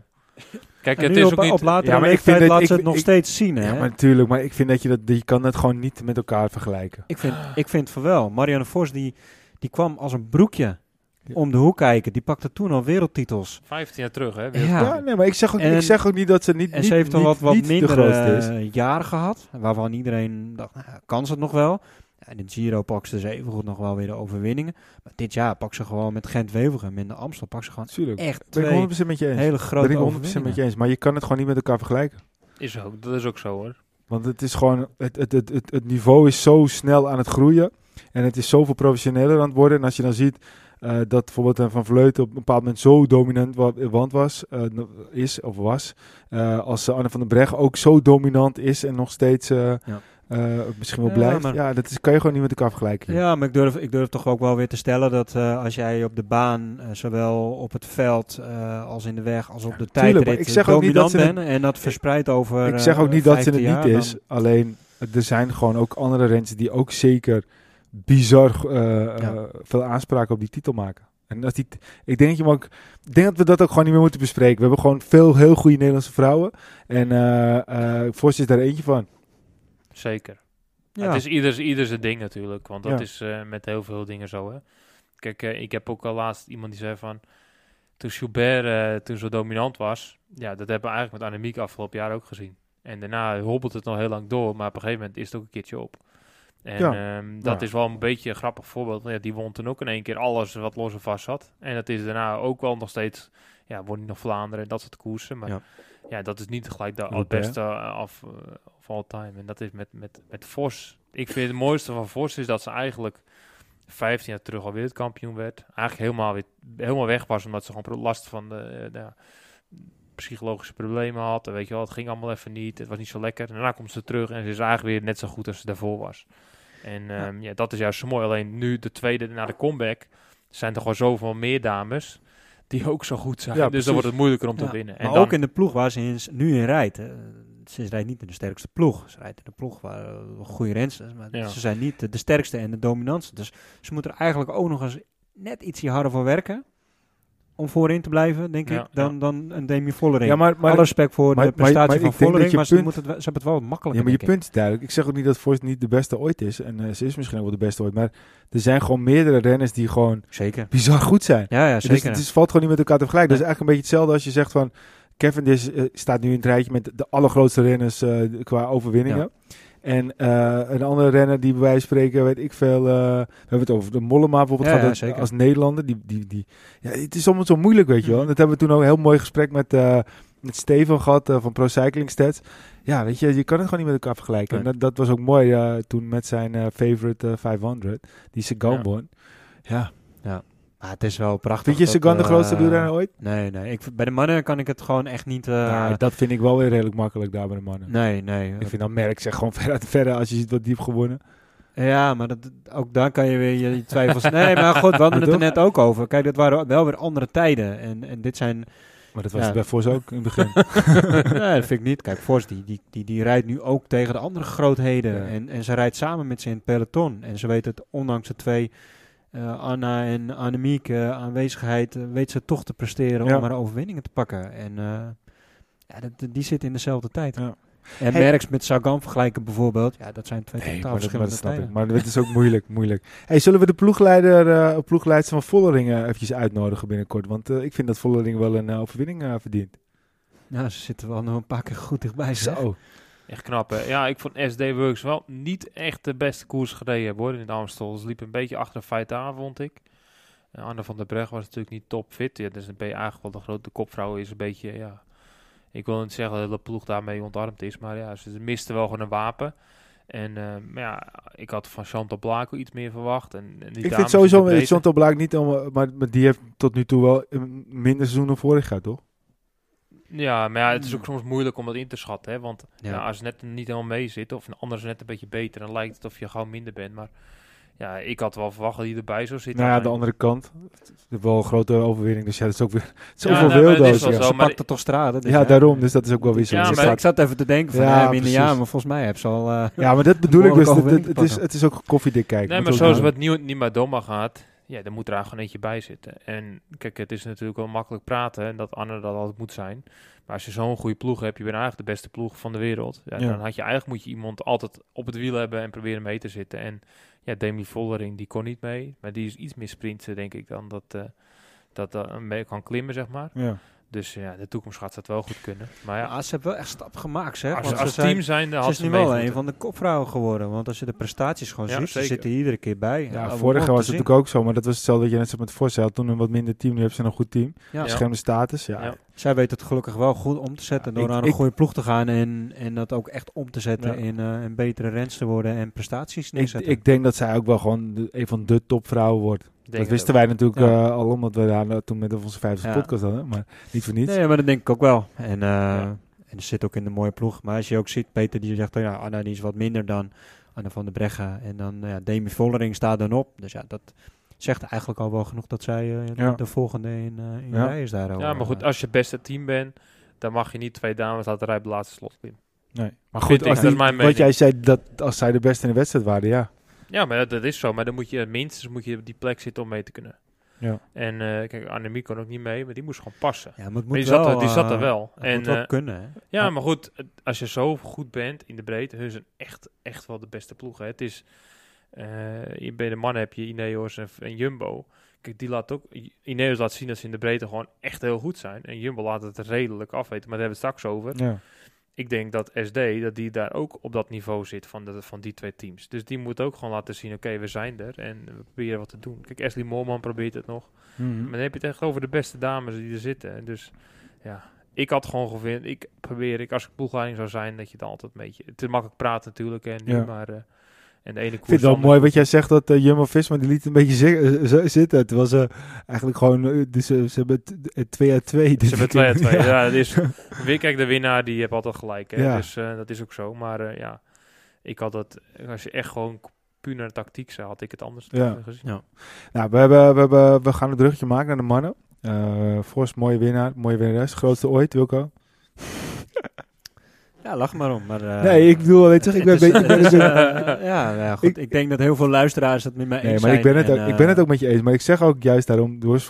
Kijk, het is ook niet... Op later maar ik vind dat ze het nog steeds zien, hè? Ja, maar natuurlijk. Maar ik vind dat je kan het gewoon niet met elkaar vergelijken. Ik vind van wel. Marianne Vos, die kwam als een broekje om de hoek kijken. Die pakte toen al wereldtitels. 15 jaar terug, hè? Ja, nee, maar ik zeg ook niet dat ze niet de grootste is. En ze heeft dan wat minder jaren gehad. Waarvan iedereen dacht, kan ze het nog wel? En in de Giro pakt ze dus evengoed nog wel weer de overwinningen. Maar dit jaar pakt ze gewoon met Gent-Wevelgem en de Amstel. Pakt ze gewoon echt twee hele grote overwinningen. Met je eens. Maar je kan het gewoon niet met elkaar vergelijken. Dat is ook zo, hoor. Want het is gewoon... Het niveau is zo snel aan het groeien. En het is zoveel professioneler aan het worden. En als je dan ziet dat bijvoorbeeld Van Vleuten op een bepaald moment zo dominant was, als Anna van der Breggen ook zo dominant is en nog steeds misschien wel blijft. Maar, dat kan je gewoon niet met elkaar vergelijken. Ja, maar ik durf toch ook wel weer te stellen dat als jij op de baan, zowel op het veld als in de weg, als op de tijdrit dominant bent en dat verspreidt over ik zeg ook niet dat ze het niet is, alleen... Er zijn gewoon ook andere renners die ook zeker bizar veel aanspraken op die titel maken. En als ik denk dat we dat ook gewoon niet meer moeten bespreken. We hebben gewoon veel heel goede Nederlandse vrouwen. En Vos is daar eentje van. Zeker. Ja. Het is ieder zijn ding natuurlijk. Want dat is met heel veel dingen zo. Hè? Kijk, ik heb ook al laatst iemand die zei van... Toen Schubert zo dominant was... Ja, dat hebben we eigenlijk met Annemiek afgelopen jaar ook gezien. En daarna hobbelt het nog heel lang door, maar op een gegeven moment is het ook een keertje op. En dat is wel een beetje een grappig voorbeeld. Ja, die won toen ook in één keer alles wat los en vast zat. En dat is daarna ook wel nog steeds, wordt niet nog Vlaanderen en dat soort koersen. Maar dat is niet gelijk het beste of all time. En dat is met Vos. Ik vind het mooiste van Vos is dat ze eigenlijk 15 jaar terug al wereldkampioen werd. Eigenlijk helemaal weg was, omdat ze gewoon last van de psychologische problemen had. Weet je wel, het ging allemaal even niet. Het was niet zo lekker. En daarna komt ze terug en ze is eigenlijk weer net zo goed als ze daarvoor was. En dat is juist zo mooi. Alleen nu de tweede na de comeback zijn er gewoon zoveel meer dames die ook zo goed zijn. Ja, dus precies. Dan wordt het moeilijker om te winnen. Maar en dan, ook in de ploeg waar ze nu in rijdt. Ze rijdt niet in de sterkste ploeg. Ze rijdt in de ploeg waar goede rensters. Maar ze zijn niet de sterkste en de dominantste. Dus ze moeten er eigenlijk ook nog eens net iets harder voor werken. Om voorin te blijven, denk ik, dan een Demi Vollering. Ja, maar alle respect voor de prestatie van Vollering, maar ze hebben het wel makkelijker. Ja, maar je punt is duidelijk. Ik zeg ook niet dat Vos niet de beste ooit is. En ze is misschien ook wel de beste ooit. Maar er zijn gewoon meerdere renners die gewoon bizar goed zijn. Ja, zeker. Dus het valt gewoon niet met elkaar te vergelijken. Dat is eigenlijk een beetje hetzelfde als je zegt van... Kevin Dish staat nu in het rijtje met de allergrootste renners qua overwinningen. Ja. En een andere renner die bij wijze van spreken, weet ik veel... we hebben het over de Mollema bijvoorbeeld, gaat als Nederlander. Ja, het is soms zo moeilijk, weet je wel. Dat hebben we toen ook een heel mooi gesprek met Steven gehad van Pro Cycling Stats. Ja, weet je kan het gewoon niet met elkaar vergelijken. Nee. En dat was ook mooi toen met zijn favorite 500, die Sagan won. Ja. Ja. Ah, het is wel prachtig. Vind je Sagan de grootste wielrenner ooit? Nee. Bij de mannen kan ik het gewoon echt niet... dat vind ik wel weer redelijk makkelijk daar bij de mannen. Nee. Ik vind dan merk zeg gewoon verder als je ziet wat diep gewonnen. Ja, maar ook daar kan je weer je twijfels... Nee, maar goed, we hadden het er net ook over. Kijk, dat waren wel weer andere tijden. En dit zijn... Maar dat was het bij Vos ook in het begin. Nee, dat vind ik niet. Kijk, Vos die rijdt nu ook tegen de andere grootheden. Ja. En ze rijdt samen met ze in het peloton. En ze weet het, ondanks de twee... Anna en Annemiek aanwezigheid weet ze toch te presteren om haar overwinningen te pakken. En die zitten in dezelfde tijd. Ja. En merks met Sagan vergelijken bijvoorbeeld. Ja, dat zijn twee totaal verschillende tijden. Maar dit is ook moeilijk. Hey, zullen we de ploegleidster van Vollering eventjes uitnodigen binnenkort? Want ik vind dat Vollering wel een overwinning verdient. Nou, ze zitten wel nog een paar keer goed dichtbij. Zo. Echt knap, hè? Ja, ik vond SD Works wel niet echt de beste koers gereden hebben, hoor, in het Amstel. Ze liep een beetje achter de feiten aan, vond ik. Anna van der Breggen was natuurlijk niet topfit. Ja, dus ben je eigenlijk wel de grote kopvrouw is een beetje, ja... Ik wil niet zeggen dat de hele ploeg daarmee ontarmd is, maar ja, ze misten wel gewoon een wapen. En maar ja, ik had van Chantal Blaak iets meer verwacht. En die ik vind sowieso Chantal Blaak niet, maar die heeft tot nu toe wel minder seizoen dan vorig jaar, toch? Ja, maar ja, het is ook soms moeilijk om dat in te schatten. Hè? Want ja, als het net niet helemaal mee zit, of een ander is net een beetje beter, dan lijkt het of je gewoon minder bent. Maar ja, ik had wel verwacht dat hij erbij zou zitten. Nou ja, de andere kant. Het is wel een grote overwinning. Dus ja, dat is ook weer zoveel wildoos. Ja. Ze pakte toch straten. Dus ja, daarom. Dus dat is ook wel weer zo. Ja, maar ik zat even te denken van, maar volgens mij heb ze al... ja, maar dat bedoel ik dus. Het is ook koffiedik kijken. Nee, maar zoals wat Nima Doma gaat... Ja, dan moet er gewoon eentje bij zitten. En kijk, het is natuurlijk wel makkelijk praten en dat Anne dat altijd moet zijn. Maar als je zo'n goede ploeg hebt, je bent eigenlijk de beste ploeg van de wereld. Ja, dan moet je iemand altijd op het wiel hebben en proberen mee te zitten. En ja, Demi Vollering, die kon niet mee. Maar die is iets meer sprinten, denk ik, dan dat mee kan klimmen, zeg maar. Ja. Dus ja, de toekomst gaat dat wel goed kunnen. Maar ja, ze hebben wel echt stap gemaakt, zeg. Als team is nu wel een van de kopvrouwen geworden. Want als je de prestaties gewoon ziet, ze zitten iedere keer bij. Ja, vorig jaar was het natuurlijk ook zo. Maar dat was hetzelfde dat je net zo met Vos had. Toen een wat minder team, nu hebben ze een goed team. Ja. Beschermde status, ja. Zij weet het gelukkig wel goed om te zetten door naar een goede ploeg te gaan en dat ook echt om te zetten in een betere rens te worden en prestaties neerzetten. Ik denk dat zij ook wel gewoon een van de topvrouwen wordt. Dat wisten wij natuurlijk al, omdat we daar toen met onze 50 podcast hadden, maar niet voor niets. Nee, maar dat denk ik ook wel. En zit ook in de mooie ploeg. Maar als je ook ziet, Peter die zegt, Anna die is wat minder dan Anna van der Breggen. En dan Demi Vollering staat dan op. Dus ja, dat zegt eigenlijk al wel genoeg dat zij de volgende in rij is daarover. Ja, maar goed, als je beste team bent, dan mag je niet twee dames laten rijden bij de laatste slotklim. Nee, maar goed, wat jij zei, dat als zij de beste in de wedstrijd waren, ja. Ja, maar dat is zo. Maar dan moet je minstens op die plek zitten om mee te kunnen. Ja. En kijk, Annemiek kon ook niet mee, maar die moest gewoon passen. Ja, maar die zat er wel. Het moet wel kunnen, hè? Ja, maar goed, als je zo goed bent in de breedte, hun zijn echt wel de beste ploegen. Het is, bij de mannen heb je Ineos en Jumbo. Kijk, Ineos laat zien dat ze in de breedte gewoon echt heel goed zijn. En Jumbo laat het redelijk afweten, maar daar hebben we het straks over. Ja. Ik denk dat SD, dat die daar ook op dat niveau zit van die twee teams. Dus die moet ook gewoon laten zien, oké, we zijn er en we proberen wat te doen. Kijk, Ashley Moorman probeert het nog. Mm-hmm. Maar dan heb je het echt over de beste dames die er zitten. Dus ja, ik had gewoon gevonden, als ik ploegleiding zou zijn, dat je dan altijd een beetje... Het is makkelijk praten natuurlijk, en nu maar... En de ene koers. Ik vind het wel mooi wat jij zegt, dat Jumbo-Visma die liet een beetje zitten. Het was eigenlijk gewoon... ze hebben 2-2. Ze hebben 2-2, ja. Kijk, de winnaar die heeft altijd gelijk. Hè? Ja. Dus dat is ook zo. Maar ja, ik had dat... Als je echt gewoon puur naar de tactiek zei, had ik het anders gezien. Ja. Nou, we gaan een bruggetje maken naar de mannen. Vos, mooie winnaar, mooie winnares. Grootste ooit, Wilco. Ja, lach maar om. Maar, nee, ik bedoel, weet je, ik denk dat heel veel luisteraars dat met mij eens zijn. Nee, maar ik ben het ook met je eens. Maar ik zeg ook juist daarom, durft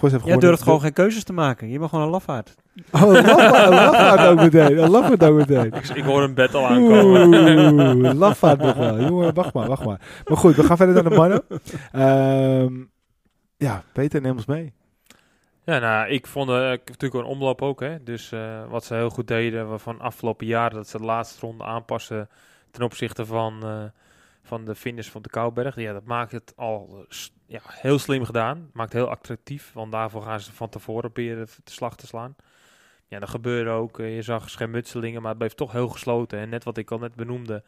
gewoon geen keuzes te maken. Je bent gewoon een lafaard. Oh, een lafaard ook meteen. Ik hoor een bed al aankomen. Oeh, lafaard nog wel. Jongen, wacht maar. Maar goed, we gaan verder naar de mannen. Ja, Peter, neem ons mee. Ja, nou, ik vond natuurlijk een omloop ook. Hè? Dus wat ze heel goed deden van afgelopen jaren, dat ze de laatste ronde aanpassen ten opzichte van de finish van de Kauberg. Ja, dat maakt het al heel slim gedaan. Maakt heel attractief, want daarvoor gaan ze van tevoren proberen de slag te slaan. Ja, dat gebeurde ook. Je zag schermutselingen, maar het bleef toch heel gesloten. En net wat ik al net benoemde,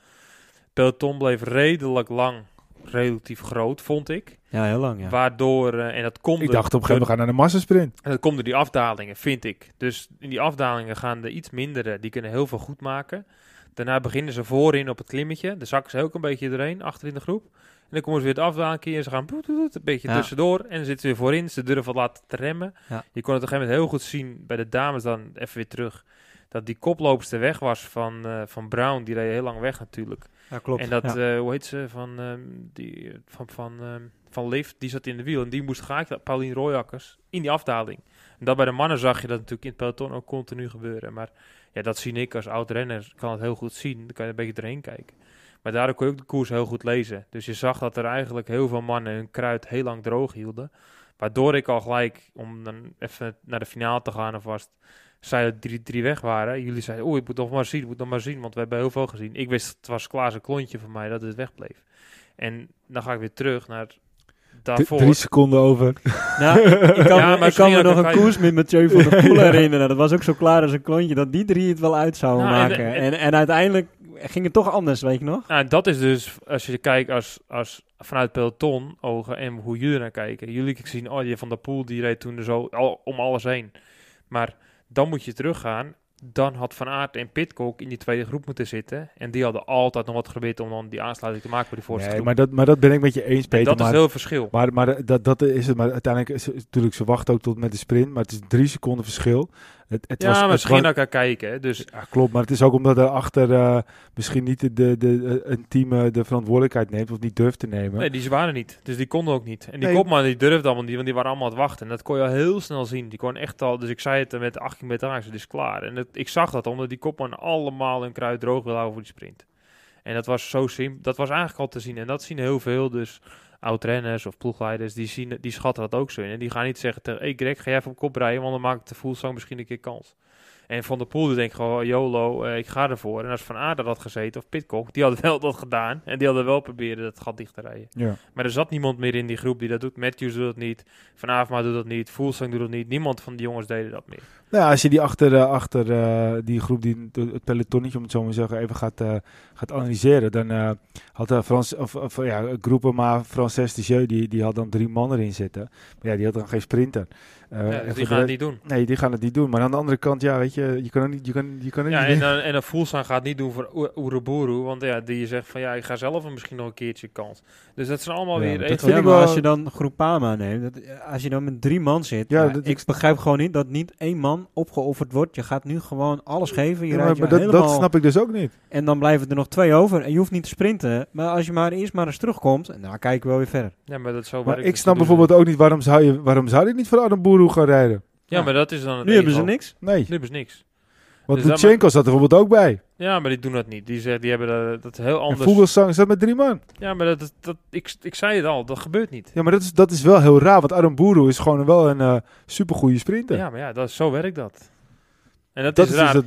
peloton bleef redelijk lang, relatief groot, vond ik. Ja, heel lang, ja. Waardoor, en dat komt... Ik dacht op een gegeven moment, we gaan naar de massasprint. En dat komt door die afdalingen, vind ik. Dus in die afdalingen gaan de iets mindere, die kunnen heel veel goed maken. Daarna beginnen ze voorin op het klimmetje. De zakken ze ook een beetje doorheen, achter in de groep. En dan komen ze weer het afdaling en ze gaan een beetje tussendoor. En dan zitten ze weer voorin. Ze durven wat laten te remmen. Ja. Je kon het op een gegeven moment heel goed zien bij de dames, dan even weer terug, dat die koploopster weg was van Brown. Die reed heel lang weg natuurlijk. Ja, klopt. En dat, hoe heet ze, van Lift, die zat in de wiel. En die moest gaan, Paulien Rooijakkers, in die afdaling. En dat bij de mannen zag je dat natuurlijk in het peloton ook continu gebeuren. Maar ja, dat zie ik als oud-renner, kan het heel goed zien. Dan kan je een beetje erheen kijken. Maar daardoor kon je ook de koers heel goed lezen. Dus je zag dat er eigenlijk heel veel mannen hun kruid heel lang droog hielden. Waardoor ik al gelijk, om dan even naar de finale te gaan alvast, zei dat 3-3 weg waren. Jullie zeiden, ik moet nog maar zien, want we hebben heel veel gezien. Ik wist, het was Klaas een klontje van mij dat het wegbleef. En dan ga ik weer terug naar daarvoor. 3 seconden over. Nou, ik kan me nog een koers met Mathieu van der Poel herinneren. Dat was ook zo klaar als een klontje, dat die drie het wel uit zouden maken. En uiteindelijk ging het toch anders, weet je nog? Nou, dat is dus, als je kijkt als vanuit peloton ogen en hoe jullie naar kijken. Jullie zien, die Van der Poel die reed toen er zo om alles heen. Maar dan moet je teruggaan. Dan had Van Aert en Pidcock in die tweede groep moeten zitten. En die hadden altijd nog wat gebied om dan die aansluiting te maken bij de voorste groep. Maar dat ben ik met je eens, Peter. Dat is heel verschil. Maar dat is het. Maar uiteindelijk is het, natuurlijk, ze wachten ook tot met de sprint. Maar het is 3 seconden verschil. Misschien naar elkaar kijken. Dus. Ja, klopt, maar het is ook omdat daarachter misschien niet een team de verantwoordelijkheid neemt of niet durft te nemen. Nee, die waren niet. Dus die konden ook niet. En die kopman die durfde allemaal niet, want die waren allemaal aan het wachten. En dat kon je al heel snel zien. Die kon echt al, dus ik zei het met de 8 kilometer aan, het is klaar. En ik zag dat omdat die kopman allemaal hun kruid droog wil houden voor die sprint. En dat was zo simpel. Dat was eigenlijk al te zien. En dat zien heel veel, dus oud-renners of ploegleiders, die schatten dat ook zo in. En die gaan niet zeggen, Greg, ga jij even op kop rijden, want dan maakt de Voelsang misschien een keer kans. En Van der Poel die denkt gewoon, YOLO, ik ga ervoor. En als Van Aert had gezeten, of Pidcock, die hadden wel dat gedaan. En die hadden wel proberen dat gat dicht te rijden. Ja. Maar er zat niemand meer in die groep die dat doet. Matthews doet dat niet, Van Avermaat doet dat niet, Voelsang doet dat niet. Niemand van die jongens deden dat meer. Nou, als je die achter die groep, het pelotonnetje om het zo maar zeggen, even gaat analyseren. Dan had Groupama, Frances Tejeu, die had dan 3 man erin zitten. Maar ja, die had dan geen sprinter. Die gaan het niet doen. Nee, die gaan het niet doen. Maar aan de andere kant, ja, weet je, je kan niet doen. En een Voelsang gaat niet doen voor Oeruburu, want ja, die zegt van ik ga zelf misschien nog een keertje kans. Dus dat zijn allemaal weer... Maar als je dan Groupama neemt, als je dan met 3 man zit, ik begrijp gewoon niet dat niet 1 man opgeofferd wordt. Je gaat nu gewoon alles geven. Dat snap ik dus ook niet. En dan blijven er nog 2 over en je hoeft niet te sprinten. Maar als je maar eerst maar eens terugkomt, dan kijken we wel weer verder. Ja, maar dat zo maar ik snap bijvoorbeeld ook niet, waarom zou je niet voor Aramburu gaan rijden? Ja, maar dat is dan het nu ego. Hebben ze niks? Nee. Nu hebben ze niks. Want dus Lutsenko zat er bijvoorbeeld ook bij. Ja, maar die doen dat niet. Die hebben dat heel anders. En Voelsang zat met 3 man. Ja, maar ik zei het al, dat gebeurt niet. Ja, maar dat is wel heel raar, want Aramburu is gewoon wel een supergoeie sprinter. Ja, maar zo werkt dat. En dat is raar.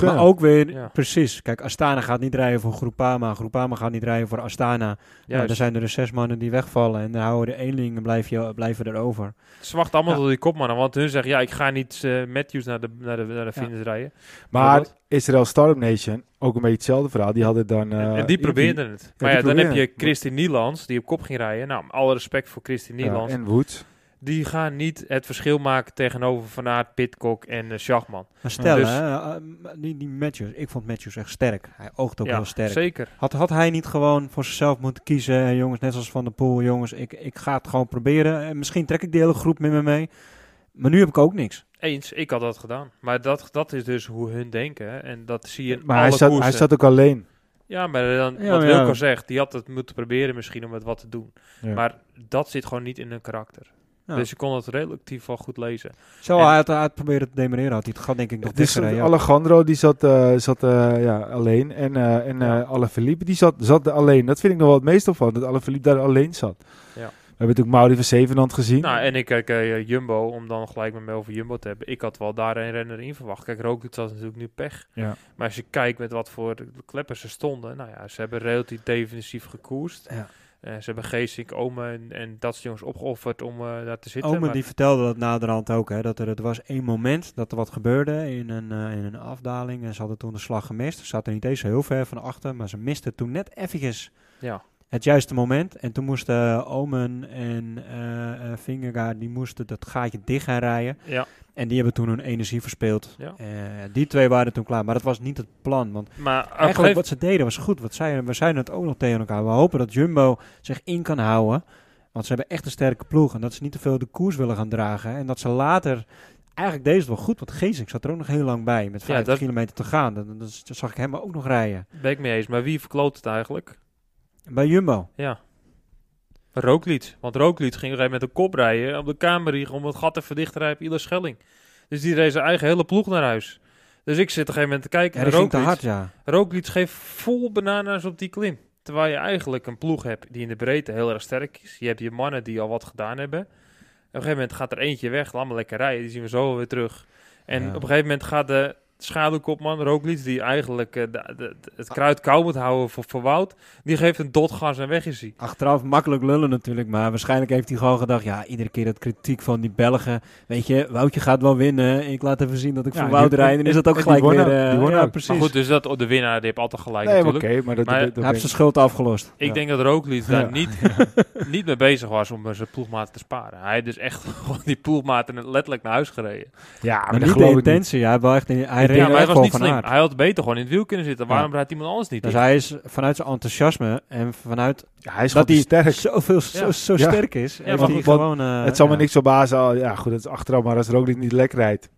Maar ook weer, precies. Kijk, Astana gaat niet rijden voor Groupama. Groupama gaat niet rijden voor Astana. Maar er zijn er 6 mannen die wegvallen. En dan houden de eenlingen blijven erover. Ze wachten allemaal tot die kopmannen. Want hun zeggen, ik ga niet Matthews naar de finish rijden. Maar Israël Startup Nation, ook een beetje hetzelfde verhaal. Die hadden dan... en die probeerden het. Maar dan heb je Christine Nielands, die op kop ging rijden. Nou, alle respect voor Christine Nielands. En Woods. Die gaan niet het verschil maken tegenover Van Aert, Pidcock en Schachman. Maar stel, dus, die Matthews. Ik vond Matthews echt sterk. Hij oogt ook heel sterk. Zeker. Had hij niet gewoon voor zichzelf moeten kiezen? Jongens, net als Van der Poel. Jongens, ik ga het gewoon proberen. En misschien trek ik de hele groep met me mee. Maar nu heb ik ook niks. Eens, ik had dat gedaan. Maar dat is dus hoe hun denken. En dat zie je in alle koersen. Maar hij zat ook alleen. Ja, maar dan, wat Wilco zegt. Die had het moeten proberen misschien om het wat te doen. Ja. Maar dat zit gewoon niet in hun karakter. Ja. Dus je kon het relatief wel goed lezen. Zo, hij had proberen te demereren. Had hij het gat, denk ik, nog dikker. Ja. Alejandro, die zat alleen. En Alaphilippe, die zat alleen. Dat vind ik nog wel het meest opvallend, dat Alaphilippe daar alleen zat. Ja. hebben natuurlijk Mauri van Zevenhand gezien. Nou, en ik kijk Jumbo, om dan gelijk met mij over Jumbo te hebben. Ik had wel daar een renner in verwacht. Kijk, Rookliet was natuurlijk nu pech. Ja. Maar als je kijkt met wat voor kleppers ze stonden. Nou ja, ze hebben relatief defensief gekoerst. Ja. Ze hebben Geesink, Omen en dat soort jongens opgeofferd om daar te zitten. Omen maar... die vertelde dat naderhand ook. Hè, dat er was één moment dat er wat gebeurde in een afdaling. En ze hadden toen de slag gemist. Ze zaten niet eens heel ver van achter. Maar ze misten toen net eventjes... Ja. Het juiste moment. En toen moesten Omen en Vingegaard, die moesten dat gaatje dicht gaan rijden. Ja. En die hebben toen hun energie verspeeld. Ja. Die twee waren toen klaar. Maar dat was niet het plan. Want maar eigenlijk wat ze deden was goed. Want we zijn het ook nog tegen elkaar. We hopen dat Jumbo zich in kan houden. Want ze hebben echt een sterke ploeg. En dat ze niet te veel de koers willen gaan dragen. En dat ze later... Eigenlijk deed het wel goed, want Geesink zat er ook nog heel lang bij. Met 50 kilometer te gaan. Dan zag ik hem ook nog rijden. Ben ik mee eens. Maar wie verkloot het eigenlijk? Bij Jumbo? Ja. Rookliet. Want Rookliet ging er met de kop rijden op de Kamerrieg om het gat te verdichten rijden op Ieder Schelling. Dus die reed zijn eigen hele ploeg naar huis. Dus ik zit op een gegeven moment te kijken naar Rookliet. Ging te hard, ja. Rookliet geeft vol bananas op die klim. Terwijl je eigenlijk een ploeg hebt die in de breedte heel erg sterk is. Je hebt je mannen die al wat gedaan hebben. En op een gegeven moment gaat er eentje weg. Laat maar lekker rijden. Die zien we zo weer terug. En op een gegeven moment gaat de... schaduwkopman Rookliet, die eigenlijk het kruid kou moet houden voor Wout, die geeft een dotgas en weg is hij. Achteraf makkelijk lullen natuurlijk, maar waarschijnlijk heeft hij gewoon gedacht, ja, iedere keer dat kritiek van die Belgen, weet je, Woutje gaat wel winnen, ik laat even zien dat ik voor Wout rijd, en is dat ook gelijk weer... Die precies. Maar goed, dus dat de winnaar, die heeft altijd gelijk natuurlijk. Nee, maar hij heeft zijn schuld afgelost. Ik denk dat Rookliet daar niet mee bezig was om zijn ploegmaat te sparen. Hij heeft dus echt die ploegmaat letterlijk naar huis gereden. Ja, maar niet de intentie, hij heeft wel echt... Ja, maar hij was niet slim. Aard. Hij had beter gewoon in het wiel kunnen zitten. Waarom rijdt iemand anders niet? Dus hij is vanuit zijn enthousiasme en vanuit hij is dat hij sterk. Zo sterk is. Ja, heeft hij gewoon, het zal me niks verbazen. Ja, goed, het is achteraf. Maar als Rookliet niet lekker rijdt,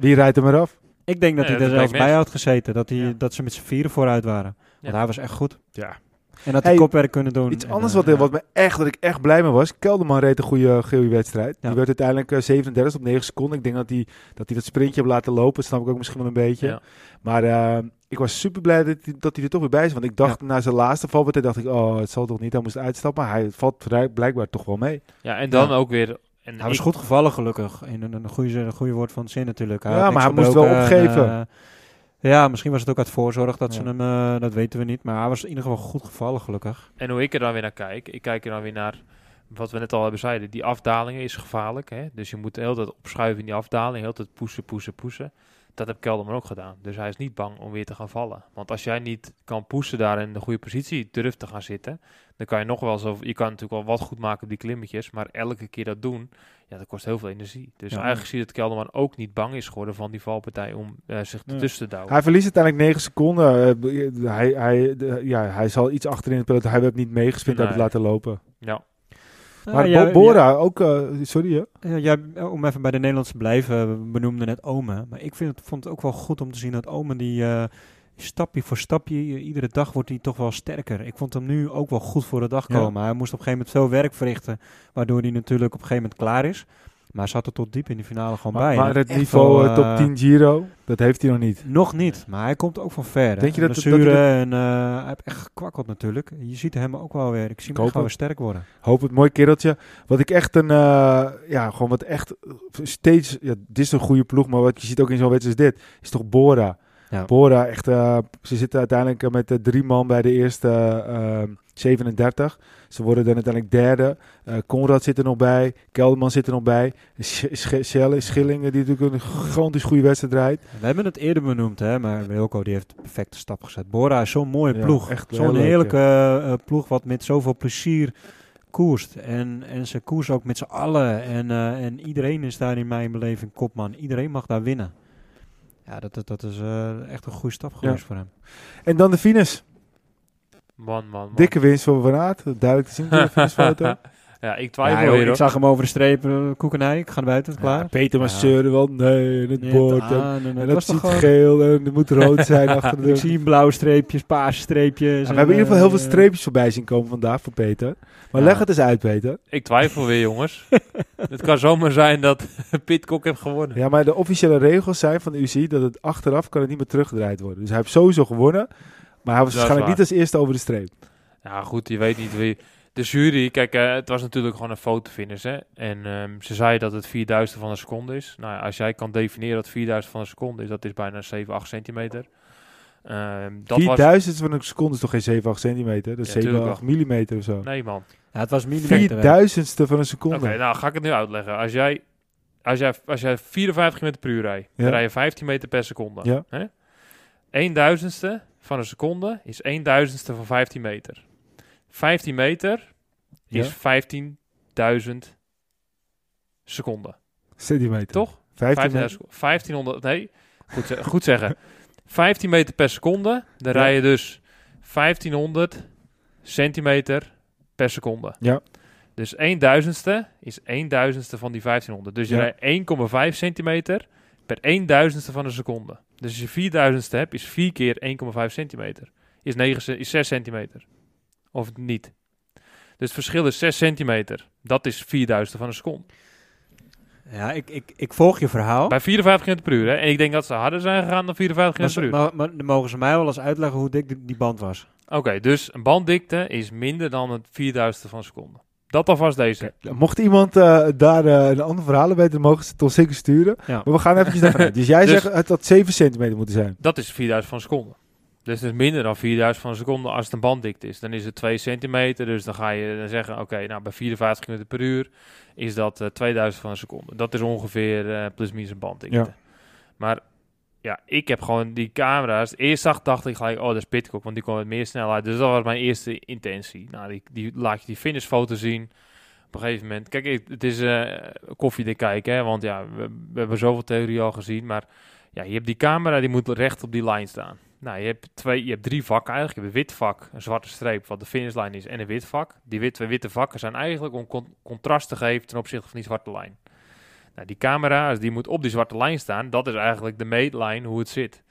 wie rijdt hem eraf? Ik denk dat hij er zelfs bij had gezeten. Dat ze met z'n vieren vooruit waren. Want hij was echt goed. Ja. En dat hij kopwerk kunnen doen. Iets anders wat ik echt blij mee was. Kelderman reed een goede GU-wedstrijd. Ja. Die werd uiteindelijk 37 op 9 seconden. Ik denk dat hij dat sprintje heeft laten lopen. Dat snap ik ook misschien wel een beetje. Ja. Maar ik was super blij dat hij er toch weer bij is. Want ik dacht na zijn laatste valpartij, dacht ik, oh, het zal toch niet. Hij moest uitstappen. Maar hij valt blijkbaar toch wel mee. Ja, en dan ook weer... En hij was goed gevallen gelukkig. In een goede woord van zin natuurlijk. Ja, maar hij moest wel opgeven. Ja, misschien was het ook uit voorzorg dat ze hem... dat weten we niet, maar hij was in ieder geval goed gevallen, gelukkig. En hoe ik er dan weer naar kijk... Ik kijk er dan weer naar wat we net al hebben zeiden. Die afdalingen is gevaarlijk, hè? Dus je moet de hele tijd opschuiven in die afdaling. Heel tijd pushen. Dat heb Kelderman ook gedaan. Dus hij is niet bang om weer te gaan vallen. Want als jij niet kan pushen daar in de goede positie... durft te gaan zitten... dan kan je nog wel zo... Je kan natuurlijk wel wat goed maken op die klimmetjes... maar elke keer dat doen... Ja, dat kost heel veel energie. Dus eigenlijk zie je dat Kelderman ook niet bang is geworden... van die valpartij om zich tussen te duwen. Hij verliest uiteindelijk 9 seconden. Hij zal iets achterin het peloton... Hij werd niet meegesprint hebben laten lopen. Ja. Maar Bora ook... sorry, hè? Om even bij de Nederlandse te blijven... We benoemden net Omen. Maar ik vond het ook wel goed om te zien dat Omen die... stapje voor stapje, iedere dag wordt hij toch wel sterker. Ik vond hem nu ook wel goed voor de dag komen. Hij moest op een gegeven moment veel werk verrichten, waardoor hij natuurlijk op een gegeven moment klaar is. Maar zat er tot diep in de finale gewoon bij. Maar het niveau top 10 Giro, dat heeft hij nog niet. Nog niet, maar hij komt ook van ver. Denk je dat hij heeft echt gekwakkeld natuurlijk. Je ziet hem ook wel weer. Ik zie hem gewoon weer sterk worden. Hoop het, mooi kereltje. Wat ik echt steeds, dit is een goede ploeg, maar wat je ziet ook in zo'n wedstrijd is dit, is toch Bora. Ja. Bora, echt, ze zitten uiteindelijk met 3 man bij de eerste 37. Ze worden dan uiteindelijk derde. Conrad zit er nog bij. Kelderman zit er nog bij. Schillingen, die natuurlijk een gigantisch goede wedstrijd rijdt. We hebben het eerder benoemd, hè, maar Wilco die heeft een perfecte stap gezet. Bora is zo'n mooie ploeg. Echt zo'n heerlijke ploeg wat met zoveel plezier koerst. En ze koers ook met z'n allen. En iedereen is daar in mijn beleving kopman. Iedereen mag daar winnen. Ja, dat is echt een goede stap geweest voor hem. En dan de finish. Man. Dikke winst voor Van Aert. Duidelijk te zien door de finishfoto. Ja, ik twijfel weer. Ik zag hem over de streep koekenij. Ik ga naar buiten, klaar. Ja, Peter was zeuren wel. Nee, het bord. En dat ziet geel. En er moet rood zijn achter de deur. Ik zie blauwe streepjes, paarse streepjes. Ja, we hebben in ieder geval heel veel streepjes voorbij zien komen vandaag voor Peter. Maar leg het eens uit, Peter. Ik twijfel weer, jongens. Het kan zomaar zijn dat Pidcock heeft gewonnen. Ja, maar de officiële regels zijn van de UCI dat het achteraf kan het niet meer teruggedraaid worden. Dus hij heeft sowieso gewonnen. Maar hij was waarschijnlijk niet als eerste over de streep. Ja, goed. Je weet niet wie... de jury, kijk, het was natuurlijk gewoon een fotofinish, hè. En ze zei dat het 4000 van een seconde is. Nou ja, als jij kan definiëren dat 4000 van een seconde is, dat is bijna 7, 8 centimeter. 4000 van een seconde is toch geen 7, 8 centimeter? Dat is ja, 7, 8 millimeter of zo. Nee, man. Ja, het was millimeter. 4000ste van een seconde. Oké, nou ga ik het nu uitleggen. Als jij 54 km per uur rijdt, dan rij je 15 meter per seconde. Ja. Hè? 1.000ste van een seconde is 1.000ste van 15 meter. 15 meter is 15.000 seconden. Centimeter. Toch? 1500, nee, goed zeggen. 15 meter per seconde, dan rij je dus 1500 centimeter per seconde. Ja. Dus 1.000ste is 1.000ste van die 1500. Dus je rijdt 1,5 centimeter per 1.000ste van een seconde. Dus als je 4.000ste hebt, is 4 keer 1,5 centimeter. Is 6 centimeter. Of niet. Dus het verschil is 6 centimeter. Dat is 4.000ste van een seconde. Ja, ik volg je verhaal. Bij 54 km per uur, hè? En ik denk dat ze harder zijn gegaan dan 54 km per uur. Maar dan mogen ze mij wel eens uitleggen hoe dik die band was. Oké, dus een banddikte is minder dan het 4.000ste van een seconde. Dat alvast deze. Okay. Mocht iemand daar een ander verhaal weten, mogen ze het ons zeker sturen. Ja. Maar we gaan eventjes naar uit. Dus jij zegt het had 7 centimeter moeten zijn. Dat is 4.000 van een seconde. Dus het is minder dan 4.000 van een seconde als het een banddikte is. Dan is het 2 centimeter. Dus dan ga je dan zeggen, oké, nou bij 54 km per uur is dat 2000 van een seconde. Dat is ongeveer plus minus een banddikte. Ja. Maar ja, ik heb gewoon die camera's. Eerst dacht ik gelijk, oh dat is Pidcock, want die kwam met meer snelheid. Dus dat was mijn eerste intentie. Nou, die laat je die finishfoto zien. Op een gegeven moment, kijk, het is koffiedik kijken, hè, want ja, we hebben zoveel theorie al gezien. Maar ja, je hebt die camera, die moet recht op die lijn staan. Nou, je hebt 3 vakken eigenlijk. Je hebt een wit vak, een zwarte streep, wat de finishlijn is, en een wit vak. Die twee witte vakken zijn eigenlijk om contrast te geven ten opzichte van die zwarte lijn. Nou, die camera, die moet op die zwarte lijn staan. Dat is eigenlijk de meetlijn, hoe het zit.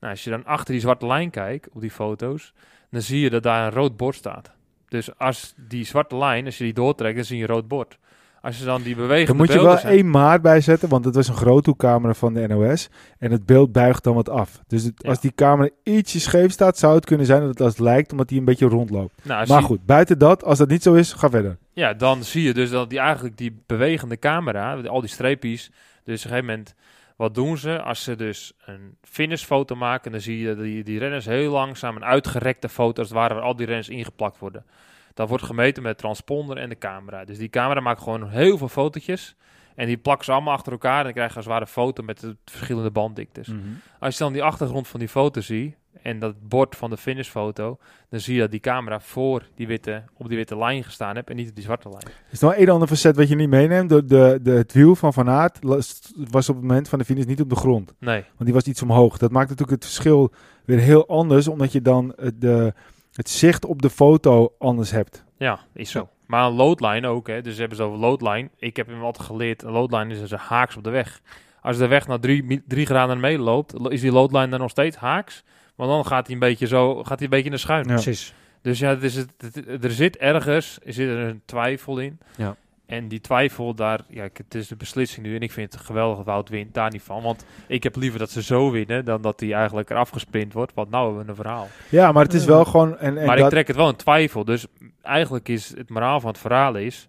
Nou, als je dan achter die zwarte lijn kijkt, op die foto's, dan zie je dat daar een rood bord staat. Dus als die zwarte lijn, als je die doortrekt, dan zie je een rood bord. Als je dan die beweging. Dan moet je wel 1 maat bijzetten, want het was een groothoekcamera van de NOS. En het beeld buigt dan wat af. Dus als die camera ietsje scheef staat, zou het kunnen zijn dat het als lijkt, omdat die een beetje rondloopt. Nou, maar goed, buiten dat, als dat niet zo is, ga verder. Ja, dan zie je dus dat die bewegende camera, al die streepjes. Dus op een gegeven moment, wat doen ze? Als ze dus een finishfoto maken, dan zie je die renners heel langzaam een uitgerekte foto, als het ware, waar al die renners ingeplakt worden. Dat wordt gemeten met de transponder en de camera. Dus die camera maakt gewoon heel veel fotootjes. En die plakken ze allemaal achter elkaar. En dan krijg je als het ware een foto met de verschillende banddiktes. Mm-hmm. Als je dan die achtergrond van die foto ziet. En dat bord van de finishfoto. Dan zie je dat die camera op die witte lijn gestaan hebt. En niet op die zwarte lijn. Is nog een ander facet wat je niet meeneemt. Het wiel van Van Aert was op het moment van de finish niet op de grond. Nee. Want die was iets omhoog. Dat maakt natuurlijk het verschil weer heel anders. Omdat je dan het zicht op de foto anders hebt. Ja, is zo. Maar een loodlijn ook, hè. Dus hebben ze over loodlijn. Ik heb hem altijd geleerd, een loodlijn is dus een haaks op de weg. Als de weg naar 3 graden mee loopt, is die loodlijn dan nog steeds haaks. Want dan gaat hij een beetje in de schuin. Ja. Precies. Dus ja, er zit er een twijfel in. Ja. En die twijfel daar, ja, het is de beslissing nu. En ik vind het geweldig dat Wout wint, daar niet van. Want ik heb liever dat ze zo winnen dan dat hij eigenlijk eraf gesprint wordt. Want nou hebben we een verhaal. Ja, maar het is wel gewoon... Maar ik trek het wel in twijfel. Dus eigenlijk is het moraal van het verhaal is...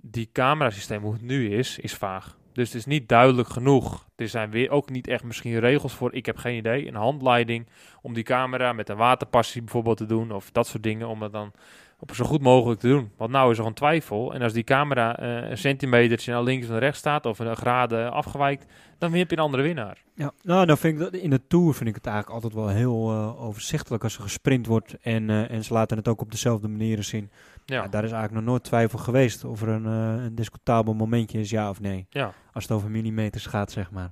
Die camerasysteem, hoe het nu is vaag. Dus het is niet duidelijk genoeg. Er zijn weer ook niet echt misschien regels voor. Ik heb geen idee. Een handleiding om die camera met een waterpassie bijvoorbeeld te doen. Of dat soort dingen, om het dan... op zo goed mogelijk te doen. Want nou is er een twijfel. En als die camera een centimetertje naar links en rechts staat... of een graden afgewijkt, dan heb je een andere winnaar. Ja, nou vind ik dat, in de Tour vind ik het eigenlijk altijd wel heel overzichtelijk... als er gesprint wordt en ze laten het ook op dezelfde manieren zien. Ja. Ja, daar is eigenlijk nog nooit twijfel geweest... of er een discutabel momentje is, ja of nee. Ja. Als het over millimeters gaat, zeg maar.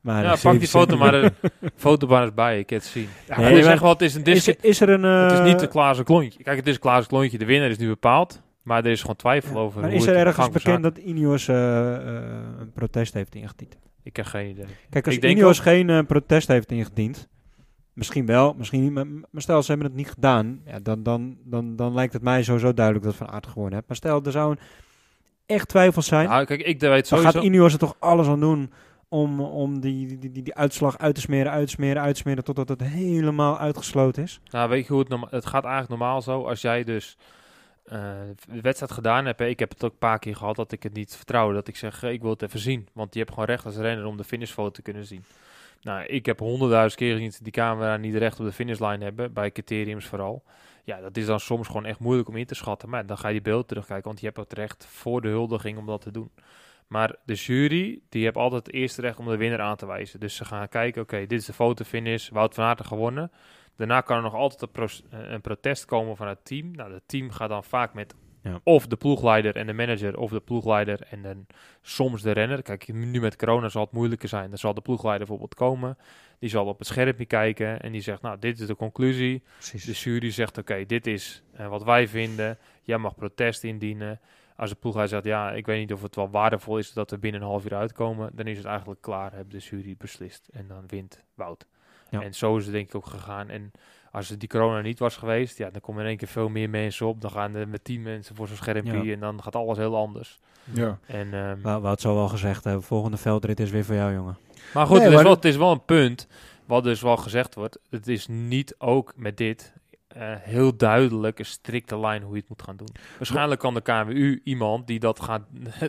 Maar ja, pak die foto maar eens bij, ik kan het zien. Ja, nee, maar wel, het is een het is niet een glazen klontje. Kijk, het is een glazen klontje, de winnaar is nu bepaald. Maar er is gewoon twijfel over maar hoe is er ergens bekend dat Ineos een protest heeft ingediend? Ik heb geen idee. Kijk, als Ineos geen protest heeft ingediend, misschien wel, misschien niet. Maar stel, ze hebben het niet gedaan, ja, dan lijkt het mij sowieso duidelijk dat Van Aert gewonnen heeft. Maar stel, er zou een echt twijfel zijn. Nou, kijk, ik weet sowieso... Dan gaat Ineos er toch alles aan doen... om die uitslag uit te smeren... totdat het helemaal uitgesloten is. Nou, weet je hoe het gaat eigenlijk normaal zo... als jij dus de wedstrijd gedaan heb, ik heb het ook een paar keer gehad dat ik het niet vertrouwde. Dat ik zeg, ik wil het even zien. Want je hebt gewoon recht als renner om de finishfoto te kunnen zien. Nou, ik heb 100.000 keer gezien die camera niet recht op de finishlijn hebben. Bij criteriums vooral. Ja, dat is dan soms gewoon echt moeilijk om in te schatten. Maar dan ga je die beelden terugkijken. Want je hebt het recht voor de huldiging om dat te doen. Maar de jury, die heeft altijd het eerste recht om de winnaar aan te wijzen. Dus ze gaan kijken, oké, dit is de fotofinish. Wout van Aert gewonnen. Daarna kan er nog altijd een protest komen van het team. Nou, het team gaat dan vaak met of de ploegleider en de manager, of de ploegleider en dan soms de renner. Kijk, nu met corona zal het moeilijker zijn. Dan zal de ploegleider bijvoorbeeld komen. Die zal op het schermpje kijken en die zegt, nou, dit is de conclusie. Precies. De jury zegt, oké, dit is wat wij vinden. Jij mag protest indienen. Als de ploegleider zegt, ja, ik weet niet of het wel waardevol is dat we binnen een half uur uitkomen. Dan is het eigenlijk klaar, heb de jury beslist. En dan wint Wout. Ja. En zo is het denk ik ook gegaan. En als het die corona niet was geweest, ja, dan komen in één keer veel meer mensen op. Dan gaan er met 10 mensen voor zo'n schermpje en dan gaat alles heel anders. Ja. En, Wout zou wel gezegd hebben, volgende veldrit is weer voor jou, jongen. Maar goed, het is wel een punt wat dus wel gezegd wordt. Het is niet ook met dit heel duidelijk een strikte lijn hoe je het moet gaan doen. Waarschijnlijk kan de KWU iemand die dat gaat,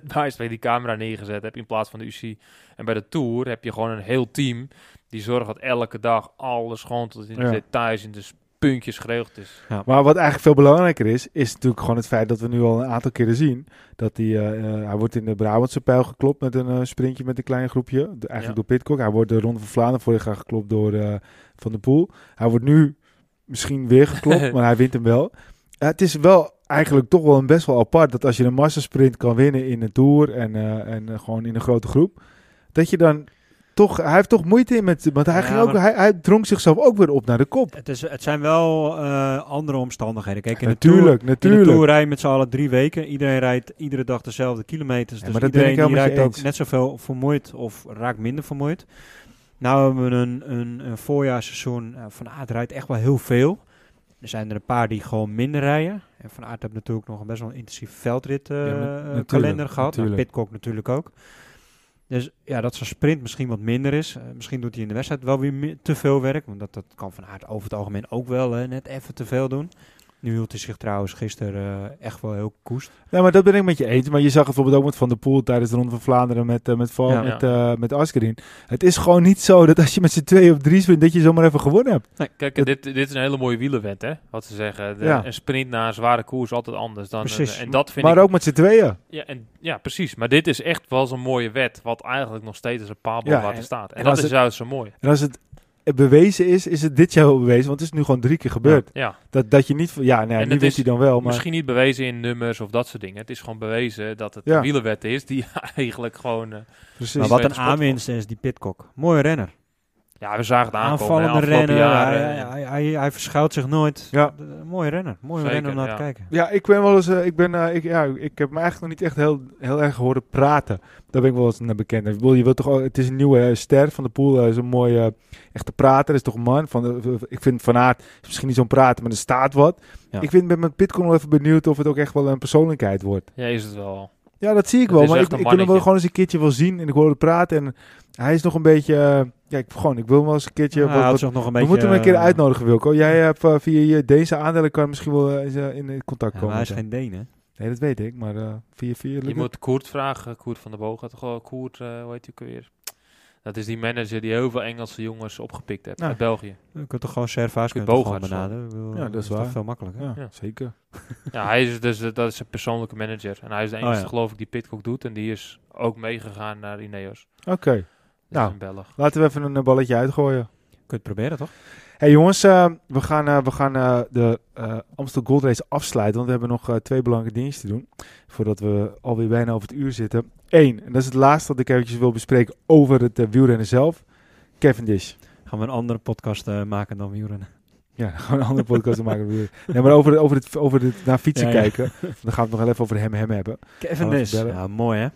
daar is bij die camera neergezet hebt in plaats van de UC. En bij de Tour heb je gewoon een heel team die zorgt dat elke dag alles gewoon tot in de details, in de puntjes geregeld is. Ja. Maar wat eigenlijk veel belangrijker is natuurlijk gewoon het feit dat we nu al een aantal keren zien dat hij wordt in de Brabantse Pijl geklopt met een sprintje met een klein groepje. Door Pidcock. Hij wordt de Ronde van Vlaanderen vorig jaar geklopt door Van der Poel. Hij wordt nu misschien weer geklopt, maar hij wint hem wel. Het is wel eigenlijk toch wel een best wel apart dat als je een massasprint kan winnen in een Tour en gewoon in een grote groep, dat je dan toch, hij heeft toch moeite in met, want hij drong zichzelf ook weer op naar de kop. Het zijn wel andere omstandigheden. Kijk, in de Tour rijden met z'n allen 3 weken. Iedereen rijdt iedere dag dezelfde kilometers. Dus iedereen die rijdt ook net zoveel vermoeid of raakt minder vermoeid. Nou hebben we een voorjaarsseizoen. Van Aert rijdt echt wel heel veel. Er zijn er een paar die gewoon minder rijden. En Van Aert heeft natuurlijk nog een best wel intensief veldrit kalender gehad. En Pidcock natuurlijk ook. Dus ja, dat zo'n sprint misschien wat minder is. Misschien doet hij in de wedstrijd wel weer te veel werk. Want dat kan Van Aert over het algemeen ook wel net even te veel doen. Nu hield hij zich trouwens gisteren echt wel heel koest. Ja, maar dat ben ik met je eens. Maar je zag bijvoorbeeld ook met Van der Poel tijdens de Ronde van Vlaanderen met Asgreen. Het is gewoon niet zo dat als je met z'n 2 of 3 sprint, dat je zomaar even gewonnen hebt. Nee, kijk, dit is een hele mooie wielerwet, hè? Wat ze zeggen. Een sprint na een zware koers is altijd anders dan. Precies. En dat vind ook met z'n 2. Ja, precies. Maar dit is echt wel zo'n mooie wet, wat eigenlijk nog steeds een pabel waar staat. En dat is juist zo mooi. En als het bewezen is het dit jaar bewezen, want het is nu gewoon 3 keer gebeurd. Ja. Dat je niet... Ja, nou, nu wist hij dan wel, maar... Misschien niet bewezen in nummers of dat soort dingen. Het is gewoon bewezen dat het een wielerwet is die eigenlijk gewoon... Precies. Maar wat een aanwinst is die Pidcock. Mooie renner. Ja, we zagen het aankomen. Aanvallende renner. Hij verschuilt zich nooit. Ja. Mooie renner. Mooie renner om naar te kijken. Ja, ik ben wel eens... Ik heb me eigenlijk nog niet echt heel erg horen praten. Daar ben ik wel eens naar bekend. Ik bedoel, je wilt toch ook, het is een nieuwe ster van de Poel. Hij is een mooie echte prater. Is toch een man. Ik vind Van Aert misschien niet zo'n prater, maar er staat wat. Ja. Ik ben met Pidcock nog even benieuwd of het ook echt wel een persoonlijkheid wordt. Ja, is het wel. Ja, dat zie ik wel. Maar ik wil hem wel gewoon eens een keertje wel zien. En ik hoorde praten. En hij is nog een beetje... ik wil hem wel eens een keertje... we moeten hem een keer uitnodigen, Wilco. Jij hebt via je Deense aandelen... kan misschien wel in contact komen. Maar hij is geen Deen, hè? Nee, dat weet ik. Maar via... Je moet Koert vragen. Koert van der Bogen. Koert, hoe heet hij ook weer? Dat is die manager die heel veel Engelse jongens opgepikt heeft uit België. Je kunt toch gewoon Servaas gewoon benaderen. Ja, dat is waar. Veel makkelijker. Ja, zeker. Ja, hij is dus dat is zijn persoonlijke manager. En hij is de enige, geloof ik, die Pidcock doet. En die is ook meegegaan naar Ineos. Oké. Nou, laten we even een balletje uitgooien. Kun je het proberen, toch? Hey jongens, we gaan de Amsterdam Gold Race afsluiten. Want we hebben nog 2 belangrijke dingen te doen. Voordat we alweer bijna over het uur zitten. 1, en dat is het laatste dat ik eventjes wil bespreken over het wielrennen zelf. Kevin Dish. Gaan we een andere podcast maken dan wielrennen? Ja, gaan we een andere podcast maken dan wielrennen. Nee, maar over het naar fietsen kijken. Dan gaan we het nog wel even over hem hebben. Kevin Dish. Ja, mooi hè?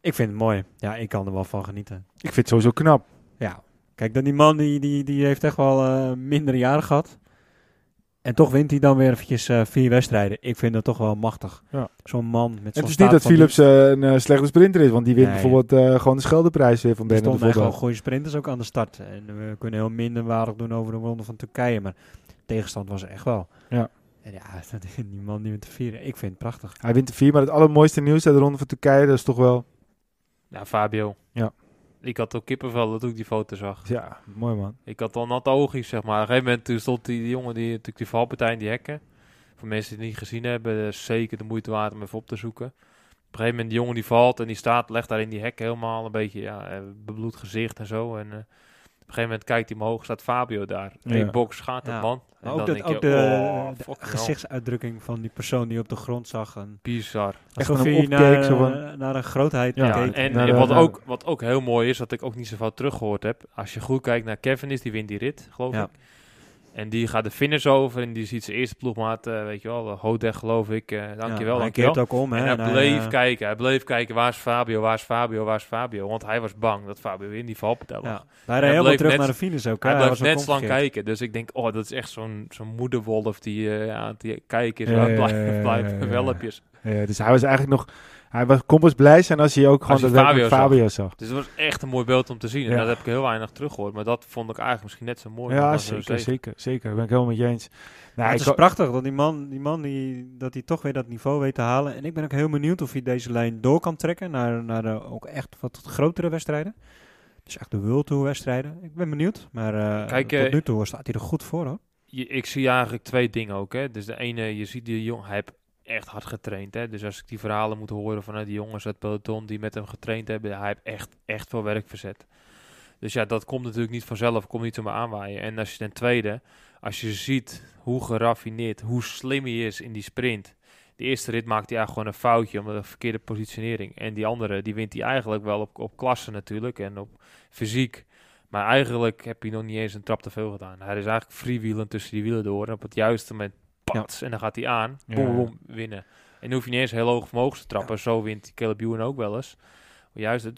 Ik vind het mooi. Ja, ik kan er wel van genieten. Ik vind het sowieso knap. Ja. Kijk, dan die man die heeft echt wel mindere jaren gehad. En toch wint hij dan weer eventjes 4 wedstrijden. Ik vind dat toch wel machtig. Ja. Zo'n man met zo'n staat. Het is niet dat Philips een slechte sprinter is. Want die wint bijvoorbeeld gewoon de Scheldeprijs weer van Bernhard. Er stonden gewoon goede sprinters ook aan de start. En we kunnen heel minderwaardig doen over de Ronde van Turkije. Maar de tegenstand was er echt wel. Ja. En ja, die man die wint de 4. Ik vind het prachtig. Hij wint de 4, maar het allermooiste nieuws uit de Ronde van Turkije, dat is toch wel... Ja, Fabio. Ja. Ik had ook kippenvel dat ik die foto zag. Ja, mooi man. Ik had al natte oogjes, zeg maar. Op een gegeven moment toen stond die jongen, die valpartij in die hekken. Voor mensen die het niet gezien hebben, zeker de moeite waard om even op te zoeken. Op een gegeven moment die jongen die valt en die staat, legt daar in die hek helemaal een beetje, ja, bebloed gezicht en zo. En op een gegeven moment kijkt hij omhoog, staat Fabio daar. Ja. Eén box gaat het man. En ook dan dat, ook de gezichtsuitdrukking van die persoon die op de grond zag. En bizar. Alsof hij naar een grootheid keek. En wat ook heel mooi is, dat ik ook niet zo vaak teruggehoord heb. Als je goed kijkt naar Kevin Dish, die wint die rit, geloof ik. En die gaat de finish over en die ziet zijn eerste ploegmaat, weet je wel, Hodeg geloof ik. Dankjewel, hij keert ook om. Hè, en hij bleef kijken, waar is Fabio? Want hij was bang dat Fabio in die valpartij lag. Ja. Hij reed helemaal terug naar de finish ook. Hij bleef net lang kijken, dus ik denk, dat is echt zo'n moederwolf die aan het kijken is. Welpjes. Dus hij was eigenlijk nog... Hij kon pas blij zijn als hij ook gewoon dat Fabio zag. Dus het was echt een mooi beeld om te zien. En dat heb ik heel weinig teruggehoord. Maar dat vond ik eigenlijk misschien net zo mooi. Ja, zeker. Ben ik helemaal met je eens. Nou, het is prachtig dat die man toch weer dat niveau weet te halen. En ik ben ook heel benieuwd of hij deze lijn door kan trekken naar ook echt wat grotere wedstrijden. Dus echt de World Tour wedstrijden. Ik ben benieuwd. Maar tot nu toe staat hij er goed voor hoor. Ik zie eigenlijk twee dingen ook. Hè. Dus de ene, je ziet die jong, hij heeft echt hard getraind. Hè? Dus als ik die verhalen moet horen vanuit die jongens uit peloton die met hem getraind hebben, hij heeft echt veel werk verzet. Dus ja, dat komt natuurlijk niet vanzelf, komt niet zomaar aanwaaien. En als je ten tweede, als je ziet hoe geraffineerd, hoe slim hij is in die sprint. De eerste rit maakt hij eigenlijk gewoon een foutje om de verkeerde positionering. En die andere, die wint hij eigenlijk wel op klasse natuurlijk en op fysiek. Maar eigenlijk heb hij nog niet eens een trap te veel gedaan. Hij is eigenlijk freewheelend tussen die wielen door. En op het juiste moment pats, en dan gaat hij aan, boom, winnen. En dan hoef je niet eens heel hoog omhoog te trappen. Ja. Zo wint Caleb Ewan ook wel eens. Juist,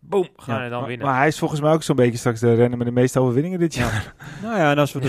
boom, gaan en dan winnen. Maar hij is volgens mij ook zo'n beetje straks de renner met de meeste overwinningen dit jaar. Nou ja, en als we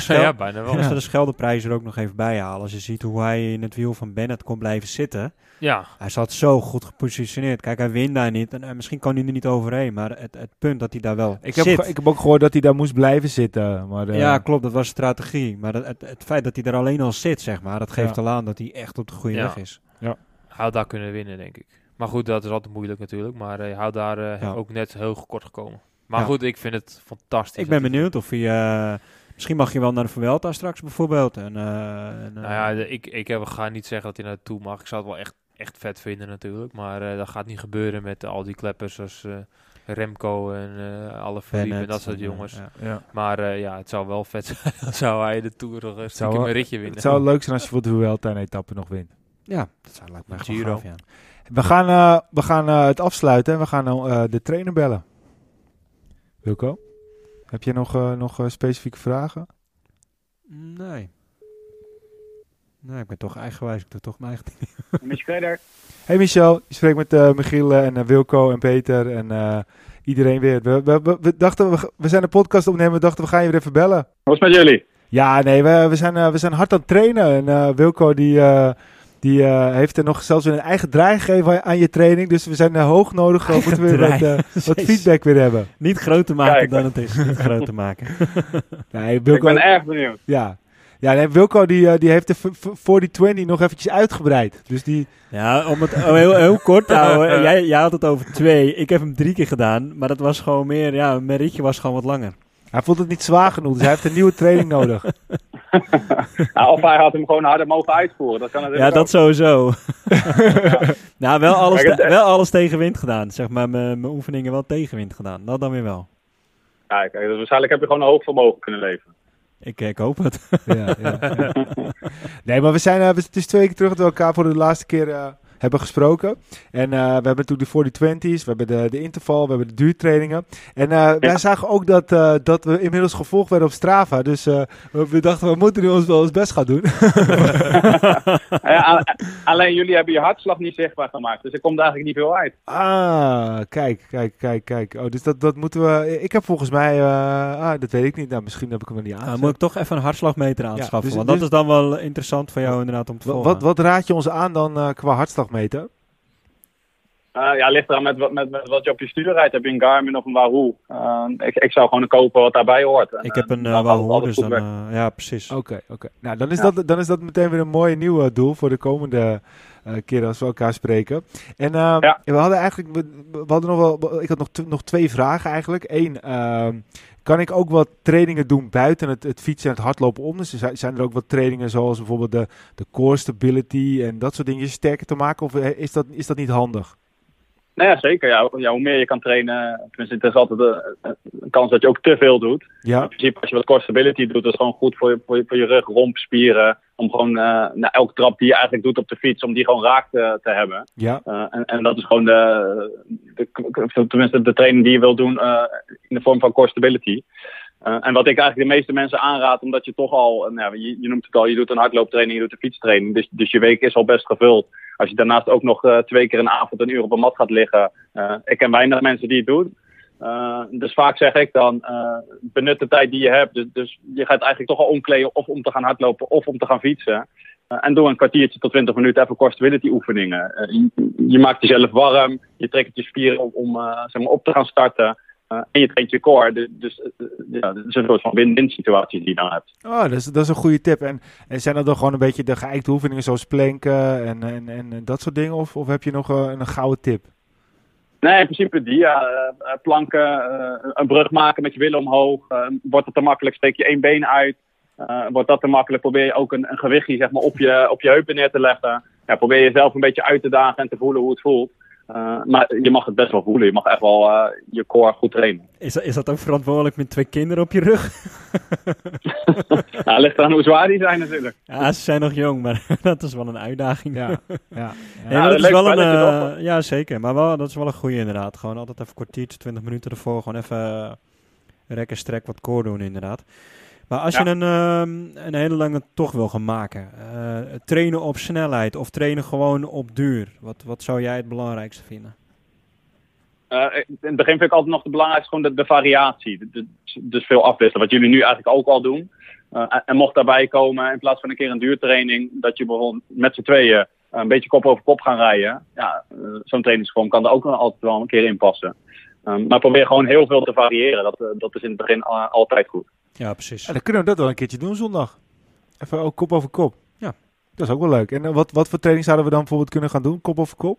de Scheldeprijs er ook nog even bij halen. Als je ziet hoe hij in het wiel van Bennett kon blijven zitten. Ja. Hij zat zo goed gepositioneerd. Kijk, hij wint daar niet. En misschien kan hij er niet overheen, maar het punt dat hij daar wel zit. Ik heb ook gehoord dat hij daar moest blijven zitten. Maar ja, klopt. Dat was strategie. Maar het feit dat hij er alleen al zit, zeg maar, dat geeft al aan dat hij echt op de goede weg is. Ja. Hij had daar kunnen winnen, denk ik. Maar goed, dat is altijd moeilijk natuurlijk. Maar hij houdt daar ook net heel kort gekomen. Maar goed, ik vind het fantastisch. Ik ben benieuwd of hij... misschien mag je wel naar de Vuelta straks bijvoorbeeld. Ik ga niet zeggen dat hij naartoe mag. Ik zou het wel echt vet vinden natuurlijk. Maar dat gaat niet gebeuren met al die kleppers als Remco en alle Philippe en dat soort jongens. Ja. Maar het zou wel vet zijn. Dan zou hij de Tour nog een ritje winnen. Het zou leuk zijn als je voor de Vuelta een etappe nog wint. Ja, dat zou lijkt me echt wel gaaf, ja. We gaan het afsluiten en we gaan de trainer bellen. Wilco, heb je nog specifieke vragen? Nee. Nee, ik ben toch eigenwijs. Ik doe toch mijn eigen ding. Michel. Hey Michel, je spreekt met Michiel en Wilco en Peter en iedereen weer. We dachten, we zijn een podcast opnemen. We dachten, we gaan je weer even bellen. Wat is met jullie? Ja, nee, we zijn hard aan het trainen. En Wilco die heeft er nog zelfs een eigen draai gegeven aan je training. Dus we zijn hoog nodig om weer wat feedback weer hebben. Niet groter maken dan het is. Niet groter maken. Nee, Wilco, ik ben erg benieuwd. Ja nee, Wilco die heeft de 40-20 nog eventjes uitgebreid. Dus die... Ja, om het heel, heel kort te houden. Jij had het over 2. Ik heb hem 3 keer gedaan. Maar dat was gewoon meer... Ja, mijn ritje was gewoon wat langer. Hij voelt het niet zwaar genoeg, dus hij heeft een nieuwe training nodig. Of hij had hem gewoon harder mogen uitvoeren. Dat kan natuurlijk ook. Dat sowieso. Nou, wel alles tegenwind gedaan. Zeg maar, mijn oefeningen wel tegenwind gedaan. Dat dan weer wel. Kijk, dus waarschijnlijk heb je gewoon een hoog vermogen kunnen leveren. Ik hoop het. Ja. Nee, maar het is 2 keer terug dat we elkaar voor de laatste keer... hebben gesproken. En we hebben natuurlijk de 40-20's, we hebben de interval, we hebben de duurtrainingen. En wij zagen ook dat we inmiddels gevolgd werden op Strava. Dus we dachten, we moeten nu ons wel ons best gaan doen. Alleen jullie hebben je hartslag niet zichtbaar gemaakt. Dus er komt eigenlijk niet veel uit. Ah, kijk. Oh, dus dat moeten we... Ik heb volgens mij... dat weet ik niet. Nou, misschien heb ik hem er niet aan. Moet ik toch even een hartslagmeter aanschaffen. Dus, want dat is dan wel interessant voor jou inderdaad om te volgen. Wat raad je ons aan dan qua hartslag? Meter? Ja, ligt eraan met wat je op je stuur rijdt. Heb je een Garmin of een Wahoo? Ik zou gewoon kopen wat daarbij hoort. Ik heb een Wahoo, dus dan... ja, precies. Oké. Nou, dan is dat meteen weer een mooi nieuw doel voor de komende keer als we elkaar spreken. En ik had nog twee vragen eigenlijk. Eén, kan ik ook wat trainingen doen buiten het fietsen en het hardlopen om? Dus zijn er ook wat trainingen zoals bijvoorbeeld de core stability en dat soort dingen sterker te maken? Of is dat niet handig? Nou ja, zeker. Ja, hoe meer je kan trainen, tenminste, het is altijd een kans dat je ook te veel doet. Ja. In principe, als je wat core stability doet, dat is gewoon goed voor je rug, romp, spieren. Om gewoon elke trap die je eigenlijk doet op de fiets, om die gewoon raak te hebben. Ja. En dat is gewoon de training die je wil doen in de vorm van core stability. En wat ik eigenlijk de meeste mensen aanraad, omdat je toch al, je noemt het al, je doet een hardlooptraining, je doet een fietstraining. Dus je week is al best gevuld. Als je daarnaast ook nog 2 keer een avond 1 uur op een mat gaat liggen. Ik ken weinig mensen die het doen. Dus vaak zeg ik dan, benut de tijd die je hebt. Dus je gaat eigenlijk toch al omkleden of om te gaan hardlopen of om te gaan fietsen. En doe een kwartiertje tot 20 minuten even core stability oefeningen. Je maakt jezelf warm, je trekt je spieren op om op te gaan starten. En je traint je core, dus dat is een soort van win-win situatie die je dan hebt. Oh, dat is een goede tip. En zijn dat dan gewoon een beetje de geëikte oefeningen zoals planken en dat soort dingen? Of heb je nog een gouden tip? Nee, in principe die. Ja. Planken, een brug maken met je willen omhoog. Wordt dat te makkelijk, steek je 1 been uit. Wordt dat te makkelijk, probeer je ook een gewichtje zeg maar, op je heupen neer te leggen. Ja, probeer jezelf een beetje uit te dagen en te voelen hoe het voelt. Maar je mag het best wel voelen. Je mag echt wel je core goed trainen. Is dat ook verantwoordelijk met 2 kinderen op je rug? Nou, ligt aan hoe zwaar die zijn natuurlijk. Ja, ze zijn nog jong, maar dat is wel een uitdaging. Ja. Hey, ja, dat is wel een, ja, zeker. Maar wel, dat is wel een goede inderdaad. Gewoon altijd even kwartiertje, 20 minuten ervoor. Gewoon even rek en strek wat core doen inderdaad. Maar als je een hele lange tocht wil gaan maken, trainen op snelheid of trainen gewoon op duur, wat zou jij het belangrijkste vinden? In het begin vind ik altijd nog het belangrijkste gewoon de variatie. Dus veel afwisselen, wat jullie nu eigenlijk ook al doen. En mocht daarbij komen, in plaats van een keer een duurtraining, dat je bijvoorbeeld met z'n tweeën een beetje kop over kop gaan rijden. Ja, zo'n trainingsvorm kan er ook altijd wel een keer in passen. Maar probeer gewoon heel veel te variëren. Dat is in het begin altijd goed. Ja, precies. En dan kunnen we dat wel een keertje doen zondag. Even ook kop over kop. Ja, dat is ook wel leuk. En wat voor training zouden we dan bijvoorbeeld kunnen gaan doen? Kop over kop?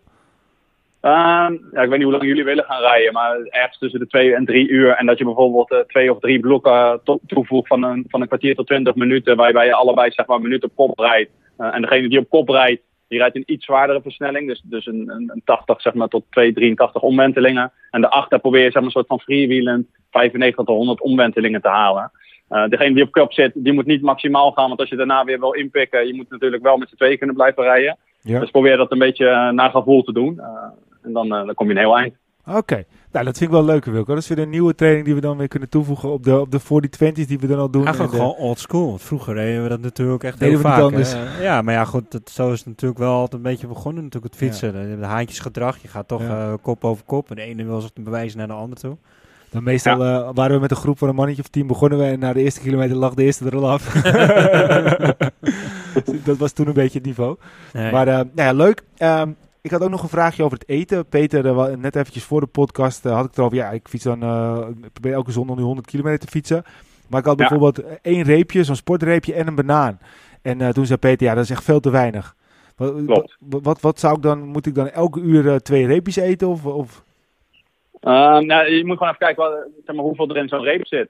Ik weet niet hoe lang jullie willen gaan rijden. Maar ergens tussen de 2 en 3 uur. En dat je bijvoorbeeld 2 of 3 blokken toevoegt van een kwartier tot 20 minuten. Waarbij je allebei zeg maar een minuut op kop rijdt. En degene die op kop rijdt, die rijdt een iets zwaardere versnelling. Dus een 80 zeg maar, tot 283 omwentelingen. En daarachter probeer je zeg maar, een soort van freewheelend 95 tot 100 omwentelingen te halen. Degene die op kop zit, die moet niet maximaal gaan. Want als je daarna weer wil inpikken, je moet natuurlijk wel met z'n tweeën kunnen blijven rijden. Ja. Dus probeer dat een beetje naar gevoel te doen. En dan kom je een heel eind. Oké. Nou, dat vind ik wel leuk, Wilco. Dat is weer een nieuwe training die we dan weer kunnen toevoegen op de 40-20's die we dan al doen. Eigenlijk gewoon old school. Want vroeger reden we dat natuurlijk echt heel vaak. Ja, maar ja, goed. Zo is het natuurlijk wel altijd een beetje begonnen natuurlijk het fietsen. Ja. De haantjesgedrag. Je gaat toch kop over kop. En de ene wil zich bewijzen naar de ander toe. Dan meestal waren we met een groep van een mannetje of 10 begonnen we en na de eerste kilometer lag de eerste er al af. Dat was toen een beetje het niveau. Nee. Maar leuk. Ik had ook nog een vraagje over het eten. Peter, net eventjes voor de podcast had ik het erover. Ja, ik fiets dan, ik probeer elke zondag nu 100 kilometer te fietsen. Maar ik had bijvoorbeeld 1 reepje, zo'n sportreepje en een banaan. En toen zei Peter, ja, dat is echt veel te weinig. Wat zou ik dan, moet ik dan elke uur 2 reepjes eten of? Je moet gewoon even kijken hoeveel er in zo'n reep zit.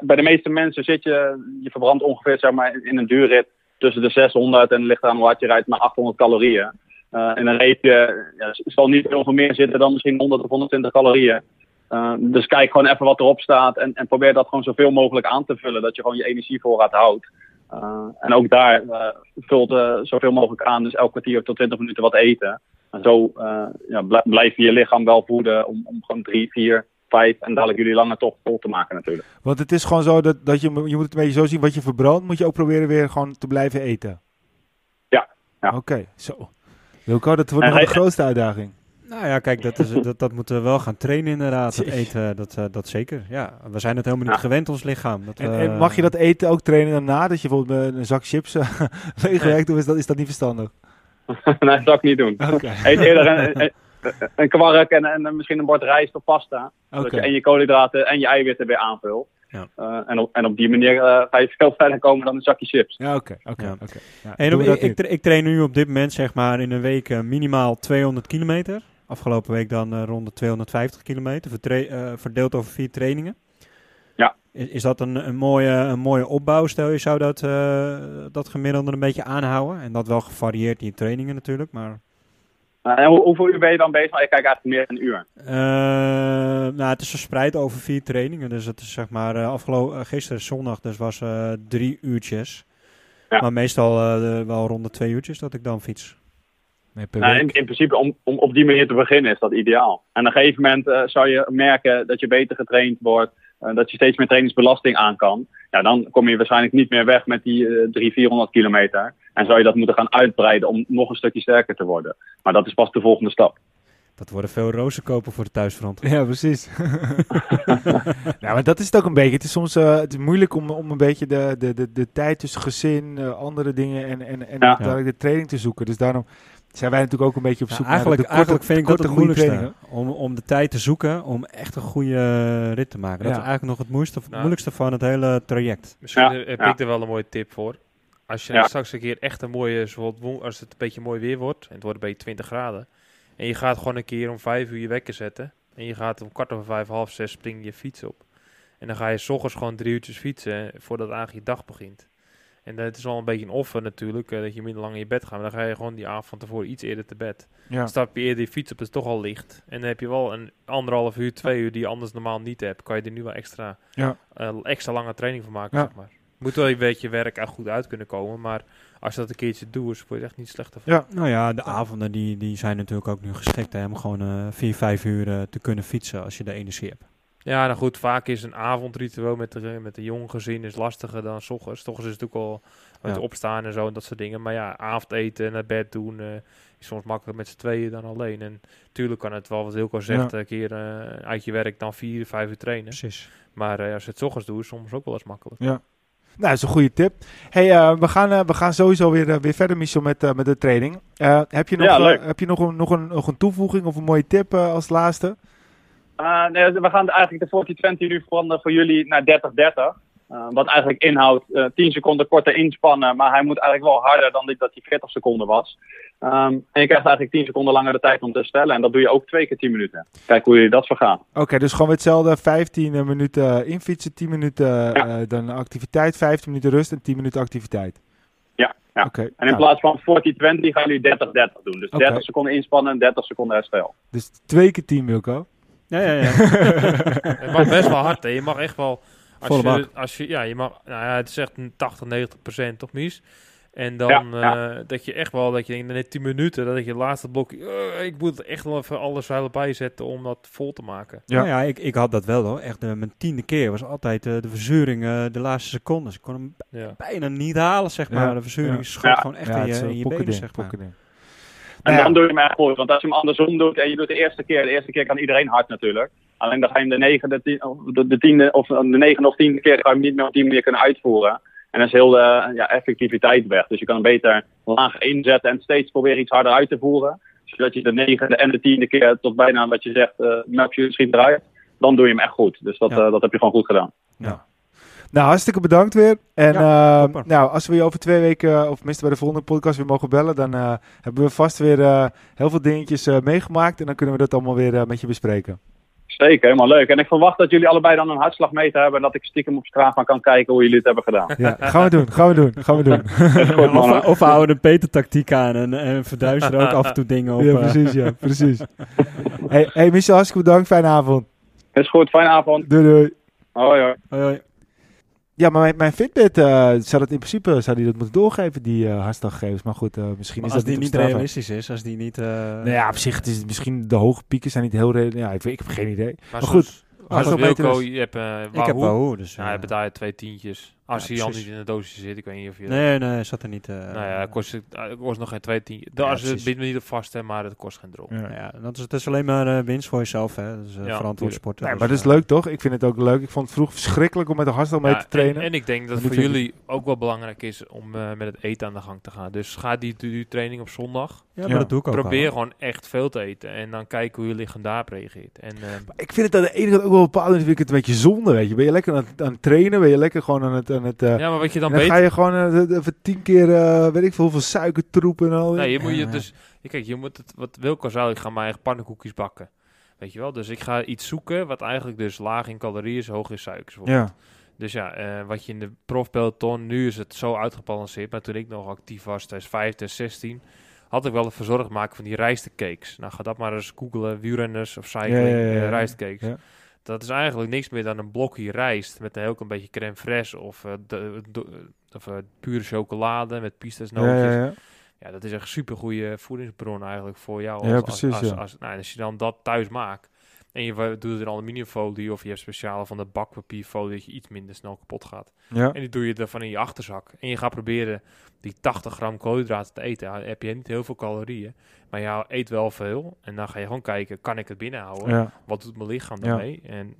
Bij de meeste mensen zit je verbrandt ongeveer zeg maar, in een duurrit tussen de 600 en ligt aan hoe hard je rijdt, maar 800 calorieën. In een reepje zal niet heel veel meer zitten dan misschien 100 of 120 calorieën. Dus kijk gewoon even wat erop staat en probeer dat gewoon zoveel mogelijk aan te vullen. Dat je gewoon je energievoorraad houdt. En ook daar vult zoveel mogelijk aan. Dus elk kwartier tot 20 minuten wat eten. En zo blijf je lichaam wel voeden om gewoon 3, 4, 5 en dadelijk jullie lange tocht vol te maken natuurlijk. Want het is gewoon zo dat je moet het een beetje zo zien, wat je verbrandt, moet je ook proberen weer gewoon te blijven eten. Ja. Oké, zo. Wilco, dat wordt nog de grootste uitdaging. Nou ja, kijk, dat moeten we wel gaan trainen inderdaad. Dat eten, dat zeker. Ja, we zijn het helemaal niet gewend, ons lichaam. En mag je dat eten ook trainen daarna? Dat je bijvoorbeeld een zak chips leegwerkt, of is dat niet verstandig? Nee, dat zou ik niet doen. Okay. Eet eerder een, een kwark en misschien een bord rijst of pasta. Okay. Zodat je en je koolhydraten en je eiwitten weer aanvult. Ja. En op die manier ga je veel verder komen dan een zakje chips. Ja, oké. Ja, en ik train nu op dit moment zeg maar in een week minimaal 200 kilometer. Afgelopen week dan rond de 250 kilometer, verdeeld over 4 trainingen. Ja. Is dat een mooie opbouw? Stel je zou dat gemiddelde een beetje aanhouden. En dat wel gevarieerd in je trainingen natuurlijk, maar... En hoeveel uur ben je dan bezig? Ik kijk eigenlijk meer dan een uur. Het is verspreid over 4 trainingen. Dus dat is zeg maar gisteren zondag, dus was 3 uurtjes. Ja. Maar meestal wel rond de 2 uurtjes dat ik dan fiets. In principe om op die manier te beginnen is dat ideaal. En op een gegeven moment zou je merken dat je beter getraind wordt. Dat je steeds meer trainingsbelasting aan kan. Ja, dan kom je waarschijnlijk niet meer weg met die 300-400 kilometer. En zou je dat moeten gaan uitbreiden om nog een stukje sterker te worden. Maar dat is pas de volgende stap. Dat worden veel rozen kopen voor het thuisfront. Ja, precies. Nou, maar dat is het ook een beetje. Het is soms het is moeilijk om een beetje de tijd tussen gezin, andere dingen en de training te zoeken. Dus daarom zijn wij natuurlijk ook een beetje op zoek eigenlijk vind ik dat het moeilijkste om de tijd te zoeken om echt een goede rit te maken. Dat is eigenlijk nog het moeilijkste van het hele traject. Misschien heb ik er wel een mooie tip voor. Als je straks een keer echt een mooie, als het een beetje mooi weer wordt, en het wordt een beetje 20 graden, en je gaat gewoon een keer om 5 uur je wekker zetten, en je gaat om 4:45, 5:30 spring je fiets op. En dan ga je 's ochtends gewoon 3 uurtjes fietsen voordat eigenlijk je dag begint. En dat is al een beetje een offer natuurlijk, dat je minder lang in je bed gaat. Maar dan ga je gewoon die avond ervoor iets eerder te bed. Ja. Dan stap je eerder je fiets op, dat is toch al licht. En dan heb je wel een 1,5 uur, 2 uur die je anders normaal niet hebt. Kan je er nu wel extra lange training van maken, zeg maar. Moet wel een beetje werk goed uit kunnen komen. Maar als je dat een keertje doet, word je er echt niet slechter van. Ja, nou ja, de avonden die zijn natuurlijk ook nu geschikt. Hè, om gewoon 4-5 uur te kunnen fietsen als je de energie hebt. Ja, nou goed, vaak is een avondritueel met de jong gezin is lastiger dan 's ochtends. 's ochtends is het natuurlijk al met opstaan en zo en dat soort dingen. Maar ja, avondeten, naar bed doen is soms makkelijker met z'n tweeën dan alleen. En natuurlijk kan het wel, wat Hilco zegt, een keer uit je werk dan 4-5 uur trainen. Precies. Maar als je het 's ochtends doet, is het soms ook wel eens makkelijker. Ja. Nou, dat is een goede tip. Hey, we gaan sowieso weer verder, Michel, met de training. Heb je nog een toevoeging of een mooie tip als laatste? We gaan eigenlijk de 40-20 nu veranderen voor jullie naar 30-30. Wat eigenlijk inhoudt 10 seconden korter inspannen, maar hij moet eigenlijk wel harder dan dat die 40 seconden was. En je krijgt eigenlijk 10 seconden langer de tijd om te herstellen. En dat doe je ook 2 keer 10 minuten. Kijk hoe jullie dat vergaan. Oké, dus gewoon weer hetzelfde. 15 minuten infietsen, 10 minuten dan activiteit, 15 minuten rust en 10 minuten activiteit. Ja. Okay, en in plaats van 40-20 gaan jullie 30-30 doen. Dus 30 seconden inspannen en 30 seconden herstel. Dus 2 keer 10, Wilco. Ja. Het mag best wel hard, hè. Je mag echt wel... het is echt een 80-90% toch, Mies? En dan dat je echt wel, dat je denkt, net 10 minuten, dat je het laatste blokje... ik moet echt wel even alles erbij zetten om dat vol te maken. Ja, ik had dat wel hoor. Echt mijn 10e keer was altijd de verzuring de laatste secondes. Ik kon hem bijna niet halen, zeg maar. Ja. De verzuring schot gewoon echt in je benen, zeg maar. En dan doe je hem echt goed, want als je hem andersom doet en je doet de eerste keer kan iedereen hard natuurlijk. Alleen dan ga je hem de negende of tiende keer ga je hem niet meer op die manier kunnen uitvoeren. En dan is heel de effectiviteit weg. Dus je kan hem beter laag inzetten en steeds proberen iets harder uit te voeren. Zodat je de 9e en de 10e keer tot bijna wat je zegt, Matthews schiet eruit. Dan doe je hem echt goed. Dus dat heb je gewoon goed gedaan. Ja. Nou, hartstikke bedankt weer. En als we je over 2 weken, of tenminste bij de volgende podcast weer mogen bellen, dan hebben we vast weer heel veel dingetjes meegemaakt. En dan kunnen we dat allemaal weer met je bespreken. Zeker, helemaal leuk. En ik verwacht dat jullie allebei dan een hartslagmeter hebben en dat ik stiekem op Strava kan kijken hoe jullie het hebben gedaan. Ja, gaan we doen. Goed, of we houden een Peter-tactiek aan en verduisteren ook af en toe dingen op. Ja, precies, precies. Hey Michel, hartstikke bedankt. Fijne avond. Is goed, fijne avond. Doei. Hoi. Ja, maar mijn Fitbit zou in principe dat moeten doorgeven, die hartslaggegevens. Maar goed, misschien maar is dat die niet realistisch is, als die niet... op zich het is misschien de hoge pieken zijn niet heel realistisch. Ja, ik heb geen idee. Maar goed. Wilco, je hebt Wahoo. Ik heb Wahoo, dus... betaal je 2 tientjes. Als hij al niet in de doosje zit, ik weet niet of je... Nee, zat er niet... nou ja, kost nog geen 2 tientjes. Het biedt me niet op vast, hè, maar het kost geen drol. Ja. Ja, dat is alleen maar winst voor jezelf, hè. Dus, verantwoord sporten. Nee, maar dat is leuk, toch? Ik vind het ook leuk. Ik vond het vroeg verschrikkelijk om met de hardstyle mee te trainen. En ik denk dat voor jullie ook wel belangrijk is om met het eten aan de gang te gaan. Dus ga die training op zondag. Ja, maar dat doe ik ook. Probeer gewoon echt veel te eten. En dan kijken hoe je lichaam daarop reageert. En, ik vind het aan de ene kant ook wel bepaald. Ik vind het een beetje zonde, weet je. Ben je lekker aan het trainen? Ben je lekker gewoon aan het... ja, maar wat je dan ga je gewoon even 10 keer, weet ik veel, hoeveel suikertroep en al. Nee, je moet wat Wilco zei, ik ga mijn eigen pannenkoekjes bakken. Weet je wel, dus ik ga iets zoeken wat eigenlijk dus laag in calorieën is, hoog in suikers wordt. Ja. Dus wat je in de profpeloton, nu is het zo uitgebalanceerd, maar toen ik nog actief was, tijdens 2015, 2016, had ik wel een verzorgd maken van die rijstcakes. Nou, ga dat maar eens googlen, wielrenners of cycling, rijstcakes. Ja. Dat is eigenlijk niks meer dan een blokje rijst met een heel klein beetje crème fraîche of pure chocolade met pistachenootjes. Ja, dat is echt een supergoeie voedingsbron eigenlijk voor jou. Als je dan dat thuis maakt en je doet er aluminiumfolie of je hebt speciale van de bakpapierfolie dat je iets minder snel kapot gaat. Ja. En die doe je ervan in je achterzak. En je gaat proberen die 80 gram koolhydraten te eten. Dan heb je niet heel veel calorieën, maar je eet wel veel. En dan ga je gewoon kijken, kan ik het binnenhouden? Ja. Wat doet mijn lichaam daarmee? Ja. En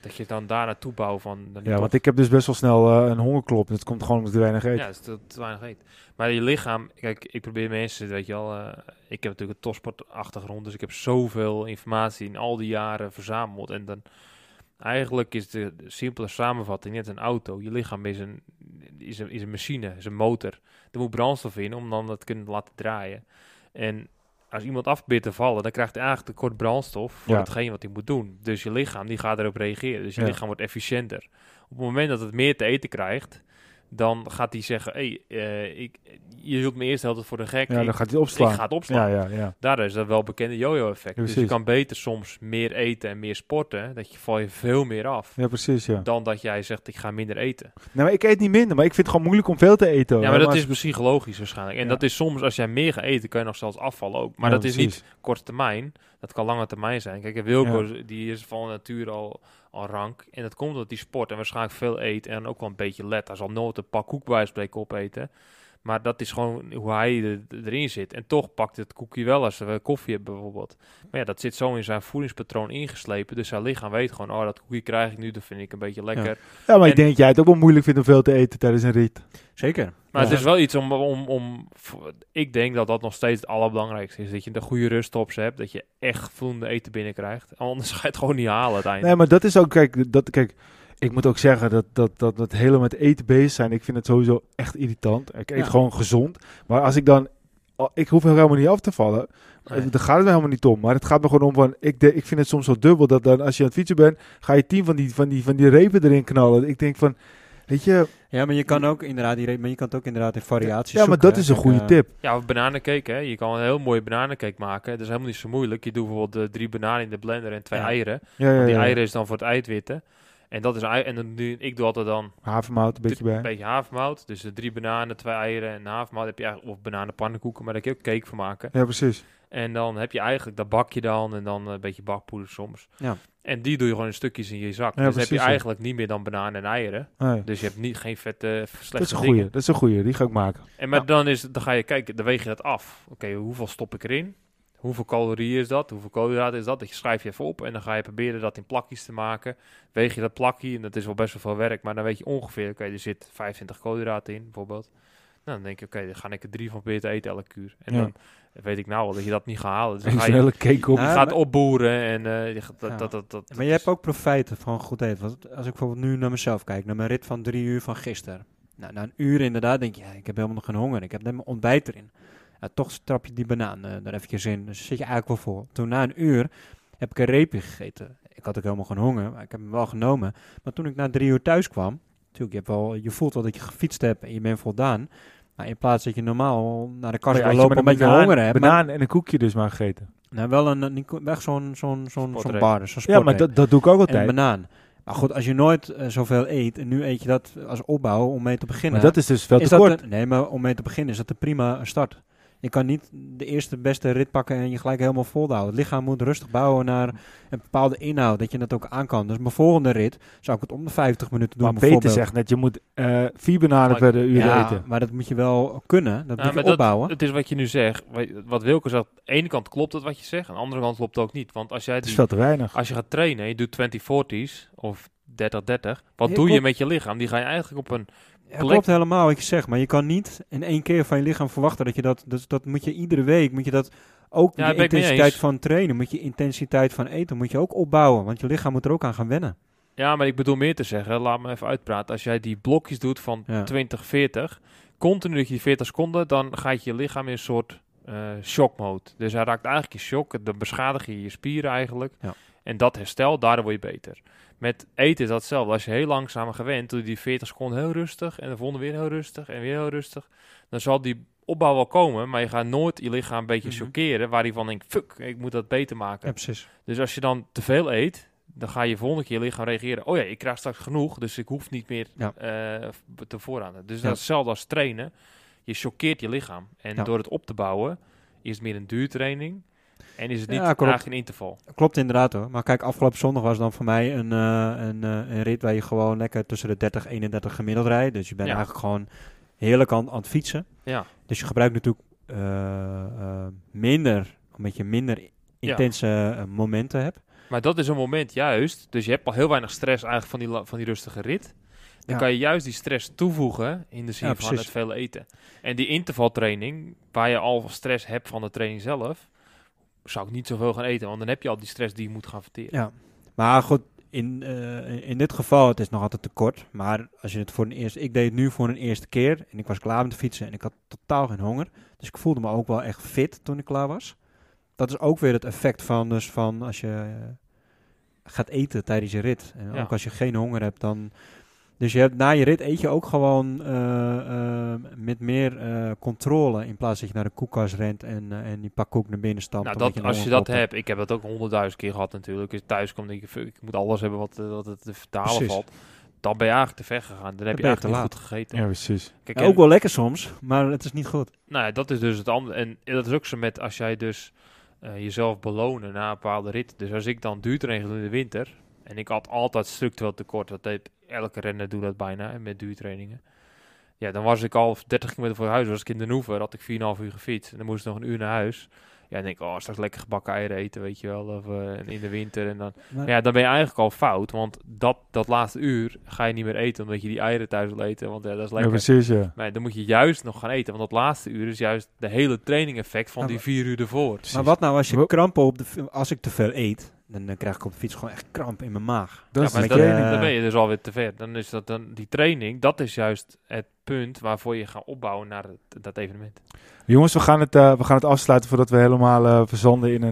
dat je dan daar naartoe bouwt van... Want ik heb dus best wel snel een hongerklop. Dat komt gewoon omdat ik te weinig eet. Ja, dat is te weinig eet. Maar je lichaam... Kijk, ik probeer mensen, weet je wel... ik heb natuurlijk een topsportachtergrond, dus ik heb zoveel informatie in al die jaren verzameld. En dan... Eigenlijk is de simpele samenvatting net een auto. Je lichaam is een machine, is een motor. Er moet brandstof in om dan dat kunnen laten draaien. En... Als iemand afbeert te vallen, dan krijgt hij eigenlijk tekort brandstof voor hetgeen wat hij moet doen. Dus je lichaam die gaat erop reageren. Dus je lichaam wordt efficiënter. Op het moment dat het meer te eten krijgt, dan gaat hij zeggen... je hield me eerst altijd voor de gek. Ja, dan gaat hij opslaan. Ik ga het opslaan. Ja. Daar is dat wel bekende yo-yo-effect. Ja, dus je kan beter soms meer eten en meer sporten. Dat val je veel meer af. Ja, precies, ja. Dan dat jij zegt, ik ga minder eten. Nou, maar ik eet niet minder, maar ik vind het gewoon moeilijk om veel te eten. Ja, maar dat is psychologisch waarschijnlijk. En dat is soms, als jij meer gaat eten, kan je nog zelfs afvallen ook. Maar dat is niet korte termijn. Dat kan lange termijn zijn. Kijk, Wilco, die is van nature al rank. En dat komt omdat die sport en waarschijnlijk veel eet en ook wel een beetje let. Hij zal nooit een pak koek bij wijze van spreken opeten. Maar dat is gewoon hoe hij erin zit. En toch pakt het koekje wel als we koffie hebben bijvoorbeeld. Maar ja, dat zit zo in zijn voedingspatroon ingeslepen. Dus zijn lichaam weet gewoon, oh, dat koekje krijg ik nu, dat vind ik een beetje lekker. Ja, maar ik denk dat jij het ook wel moeilijk vindt om veel te eten tijdens een rit. Zeker. Maar het is wel iets om... Ik denk dat dat nog steeds het allerbelangrijkste is. Dat je de goede ruststops hebt. Dat je echt voldoende eten binnenkrijgt. Anders ga je het gewoon niet halen uiteindelijk. Nee, maar dat is ook... Kijk, ik moet ook zeggen dat helemaal met eten bezig zijn. Ik vind het sowieso echt irritant. Ik eet gewoon gezond. Maar als ik dan... Ik hoef helemaal niet af te vallen. Nee. Daar gaat het me helemaal niet om. Maar het gaat me gewoon om van... Ik vind het soms zo dubbel. Dat dan als je aan het fietsen bent... Ga je 10 van die repen erin knallen. Ik denk van... Weet je... Ja, maar je kan ook inderdaad in variaties zoeken. Ja, maar dat is een goede tip. Ja, of bananencake, hè. Je kan een heel mooie bananencake maken. Dat is helemaal niet zo moeilijk. Je doet bijvoorbeeld 3 bananen in de blender en 2 eieren. Want die eieren is dan voor het eiwitten. En dat is ik doe altijd dan havermout een beetje havermout. Dus de 3 bananen, 2 eieren en havermout heb je eigenlijk, of bananenpannenkoeken, maar daar kun je ook cake van maken. Ja, precies. En dan heb je eigenlijk, dat bak je dan en dan een beetje bakpoeder soms. Ja. En die doe je gewoon in stukjes in je zak. Ja, dus precies, heb je eigenlijk niet meer dan bananen en eieren. Nee. Dus je hebt geen vette, slechte dingen. Dat is een goeie, die ga ik maken. En maar dan ga je kijken, dan weeg je dat af. Oké, hoeveel stop ik erin? Hoeveel calorieën is dat? Hoeveel koolhydraten is dat? Dat schrijf je even op en dan ga je proberen dat in plakjes te maken. Weeg je dat plakje en dat is wel best wel veel werk, maar dan weet je ongeveer, er zit 25 koolhydraten in bijvoorbeeld. Nou, dan denk je, dan ga ik er 3 van proberen te eten elke uur. En dan weet ik nou wel dat je dat niet gaat halen. Dus ga je gaat opboeren en dat. Maar je hebt ook profijten van goed eten. Want als ik bijvoorbeeld nu naar mezelf kijk, naar mijn rit van 3 uur van gisteren. Nou, na een uur inderdaad denk je, ik heb helemaal nog geen honger. Ik heb mijn ontbijt erin. Ja, toch trap je die banaan er eventjes in. Dus zit je eigenlijk wel voor. Toen na een uur heb ik een reepje gegeten. Ik had ook helemaal geen honger, maar ik heb hem wel genomen. Maar toen ik na 3 uur thuis kwam... Natuurlijk, je voelt wel dat je gefietst hebt en je bent voldaan. Maar in plaats dat je normaal naar de kast wil lopen omdat je honger hebt. Banaan en een koekje dus maar gegeten. Nou, wel echt zo'n bar. Dus zo'n sport. Ja, maar dat doe ik ook altijd. En banaan. Maar goed, als je nooit zoveel eet en nu eet je dat als opbouw om mee te beginnen. Maar dat is dus veel te kort. Nee, maar om mee te beginnen is dat een prima start. Je kan niet de eerste beste rit pakken en je gelijk helemaal volhouden. Het lichaam moet rustig bouwen naar een bepaalde inhoud, dat je dat ook aan kan. Dus mijn volgende rit zou ik het om de 50 minuten doen. Maar Peter zegt net, je moet 4 bananen per uur eten. Maar dat moet je wel kunnen, dat moet je opbouwen. Het is wat je nu zegt, wat Wilco zegt, aan de ene kant klopt het wat je zegt, aan de andere kant klopt het ook niet. Want als jij is dat te weinig. Als je gaat trainen, je doet 20-40's of 30-30, wat doe je met je lichaam? Die ga je eigenlijk op een... Ja, klopt helemaal wat je zegt, maar je kan niet in één keer van je lichaam verwachten dat je dat... Dus dat moet je iedere week, moet je dat ook... Ja, de intensiteit van trainen, moet je intensiteit van eten, moet je ook opbouwen. Want je lichaam moet er ook aan gaan wennen. Ja, maar ik bedoel meer te zeggen, laat me even uitpraten. Als jij die blokjes doet van 20, 40, continu dat je die 40 seconden, dan gaat je lichaam in een soort shock mode. Dus hij raakt eigenlijk in shock, dan beschadig je je spieren eigenlijk. Ja. En dat herstel, daardoor word je beter. Met eten is dat hetzelfde. Als je heel langzaam gewend, doe je die 40 seconden heel rustig en de volgende weer heel rustig en weer heel rustig. Dan zal die opbouw wel komen, maar je gaat nooit je lichaam een beetje shockeren waar hij van denkt, fuck, ik moet dat beter maken. Ja, precies. Dus als je dan te veel eet, dan ga je volgende keer je lichaam reageren. Oh ja, ik krijg straks genoeg, dus ik hoef niet meer te vooraan. Dus dat is hetzelfde als trainen. Je choqueert je lichaam. En door het op te bouwen, is het meer een duurtraining. En is het niet eigenlijk een interval? Klopt inderdaad hoor. Maar kijk, afgelopen zondag was dan voor mij een rit waar je gewoon lekker tussen de 30 en 31 gemiddeld rijdt. Dus je bent eigenlijk gewoon heerlijk aan het fietsen. Ja. Dus je gebruikt natuurlijk een beetje minder intense momenten hebt. Maar dat is een moment juist. Dus je hebt al heel weinig stress eigenlijk van die rustige rit. Dan kan je juist die stress toevoegen in de zin van het vele eten. En die intervaltraining, waar je al stress hebt van de training zelf, zou ik niet zoveel gaan eten, want dan heb je al die stress die je moet gaan verteren. Ja, maar goed, in dit geval, het is nog altijd te kort, maar als je het ik deed het nu voor een eerste keer en ik was klaar met de fietsen en ik had totaal geen honger, dus ik voelde me ook wel echt fit toen ik klaar was. Dat is ook weer het effect van als je gaat eten tijdens je rit. En ook als je geen honger hebt, dan... Dus na je rit eet je ook gewoon met meer controle, in plaats dat je naar de koelkast rent en die pak koek naar binnen stapt. Nou, als je dat hebt, ik heb dat ook 100.000 keer gehad natuurlijk. Als je thuis komt, denk je, ik moet alles hebben wat het te vertalen valt. Dan ben je eigenlijk te ver gegaan. Dan heb je eigenlijk niet goed gegeten. Ja, precies. Kijk, ook wel lekker soms, maar het is niet goed. Nou, dat is dus het andere. En dat is ook zo met als jij dus jezelf belonen na een bepaalde rit. Dus als ik dan duurtraining doe in de winter, en ik had altijd structureel tekort, dat deed elke renner doet dat bijna, en met duurtrainingen. Ja, dan was ik al 30 kilometer voor huis, was ik in Den Hoever, had ik 4,5 uur gefietst. En dan moest ik nog een uur naar huis. Ja, dan denk ik, straks lekker gebakken eieren eten, weet je wel, of in de winter. En dan, maar ja, dan ben je eigenlijk al fout, want dat laatste uur ga je niet meer eten, omdat je die eieren thuis wil eten, want dat is lekker. Ja, precies, ja. Maar dan moet je juist nog gaan eten, want dat laatste uur is juist de hele training effect van die 4 uur ervoor. Precies. Maar wat nou als je krampen als ik te veel eet? Dan krijg ik op de fiets gewoon echt kramp in mijn maag. Ja, maar dan ben je dus alweer te ver. Dan is dat die training, dat is juist het punt waarvoor je gaat opbouwen naar dat evenement. Jongens, we gaan het afsluiten voordat we helemaal verzanden in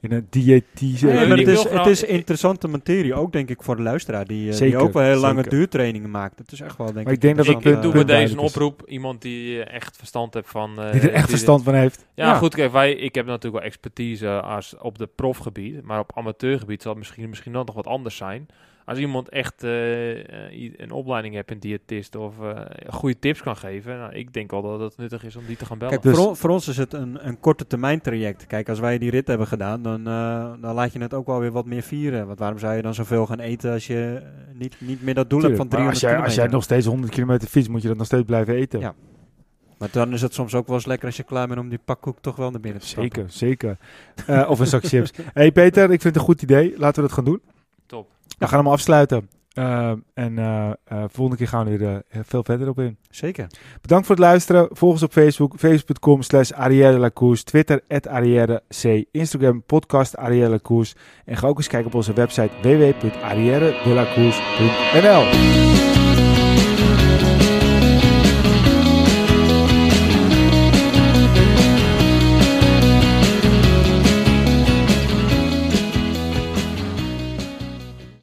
een dietische... Nee, maar het is interessante materie, ook denk ik voor de luisteraar, die ook wel heel lange duurtrainingen maakt. Het is echt wel, denk ik... Ik doe bij deze een oproep, iemand die echt verstand heeft van... die er echt verstand van heeft. Ja, ja. Goed, kijk, ik heb natuurlijk wel expertise op de profgebied, maar op amateurgebied zal het misschien nog wat anders zijn. Als iemand echt een opleiding hebt, een diëtist of goede tips kan geven, nou, ik denk al dat het nuttig is om die te gaan bellen. Kijk, dus voor ons is het een korte termijn traject. Kijk, als wij die rit hebben gedaan, dan laat je het ook wel weer wat meer vieren. Want waarom zou je dan zoveel gaan eten als je niet meer dat doel hebt van 300 kilometer? Als jij nog steeds 100 kilometer fietst, moet je dat nog steeds blijven eten. Ja. Maar dan is het soms ook wel eens lekker als je klaar bent om die pakkoek toch wel naar binnen te stappen. Zeker. Of een zak chips. Hey Peter, ik vind het een goed idee. Laten we dat gaan doen. Top. We gaan hem afsluiten. Volgende keer gaan we er veel verder op in. Zeker. Bedankt voor het luisteren. Volg ons op Facebook. Facebook.com/Arrière de la Course. Twitter @ArrièreC. Instagram podcast Arrière de la Course. En ga ook eens kijken op onze website www.arrièredelacourse.nl.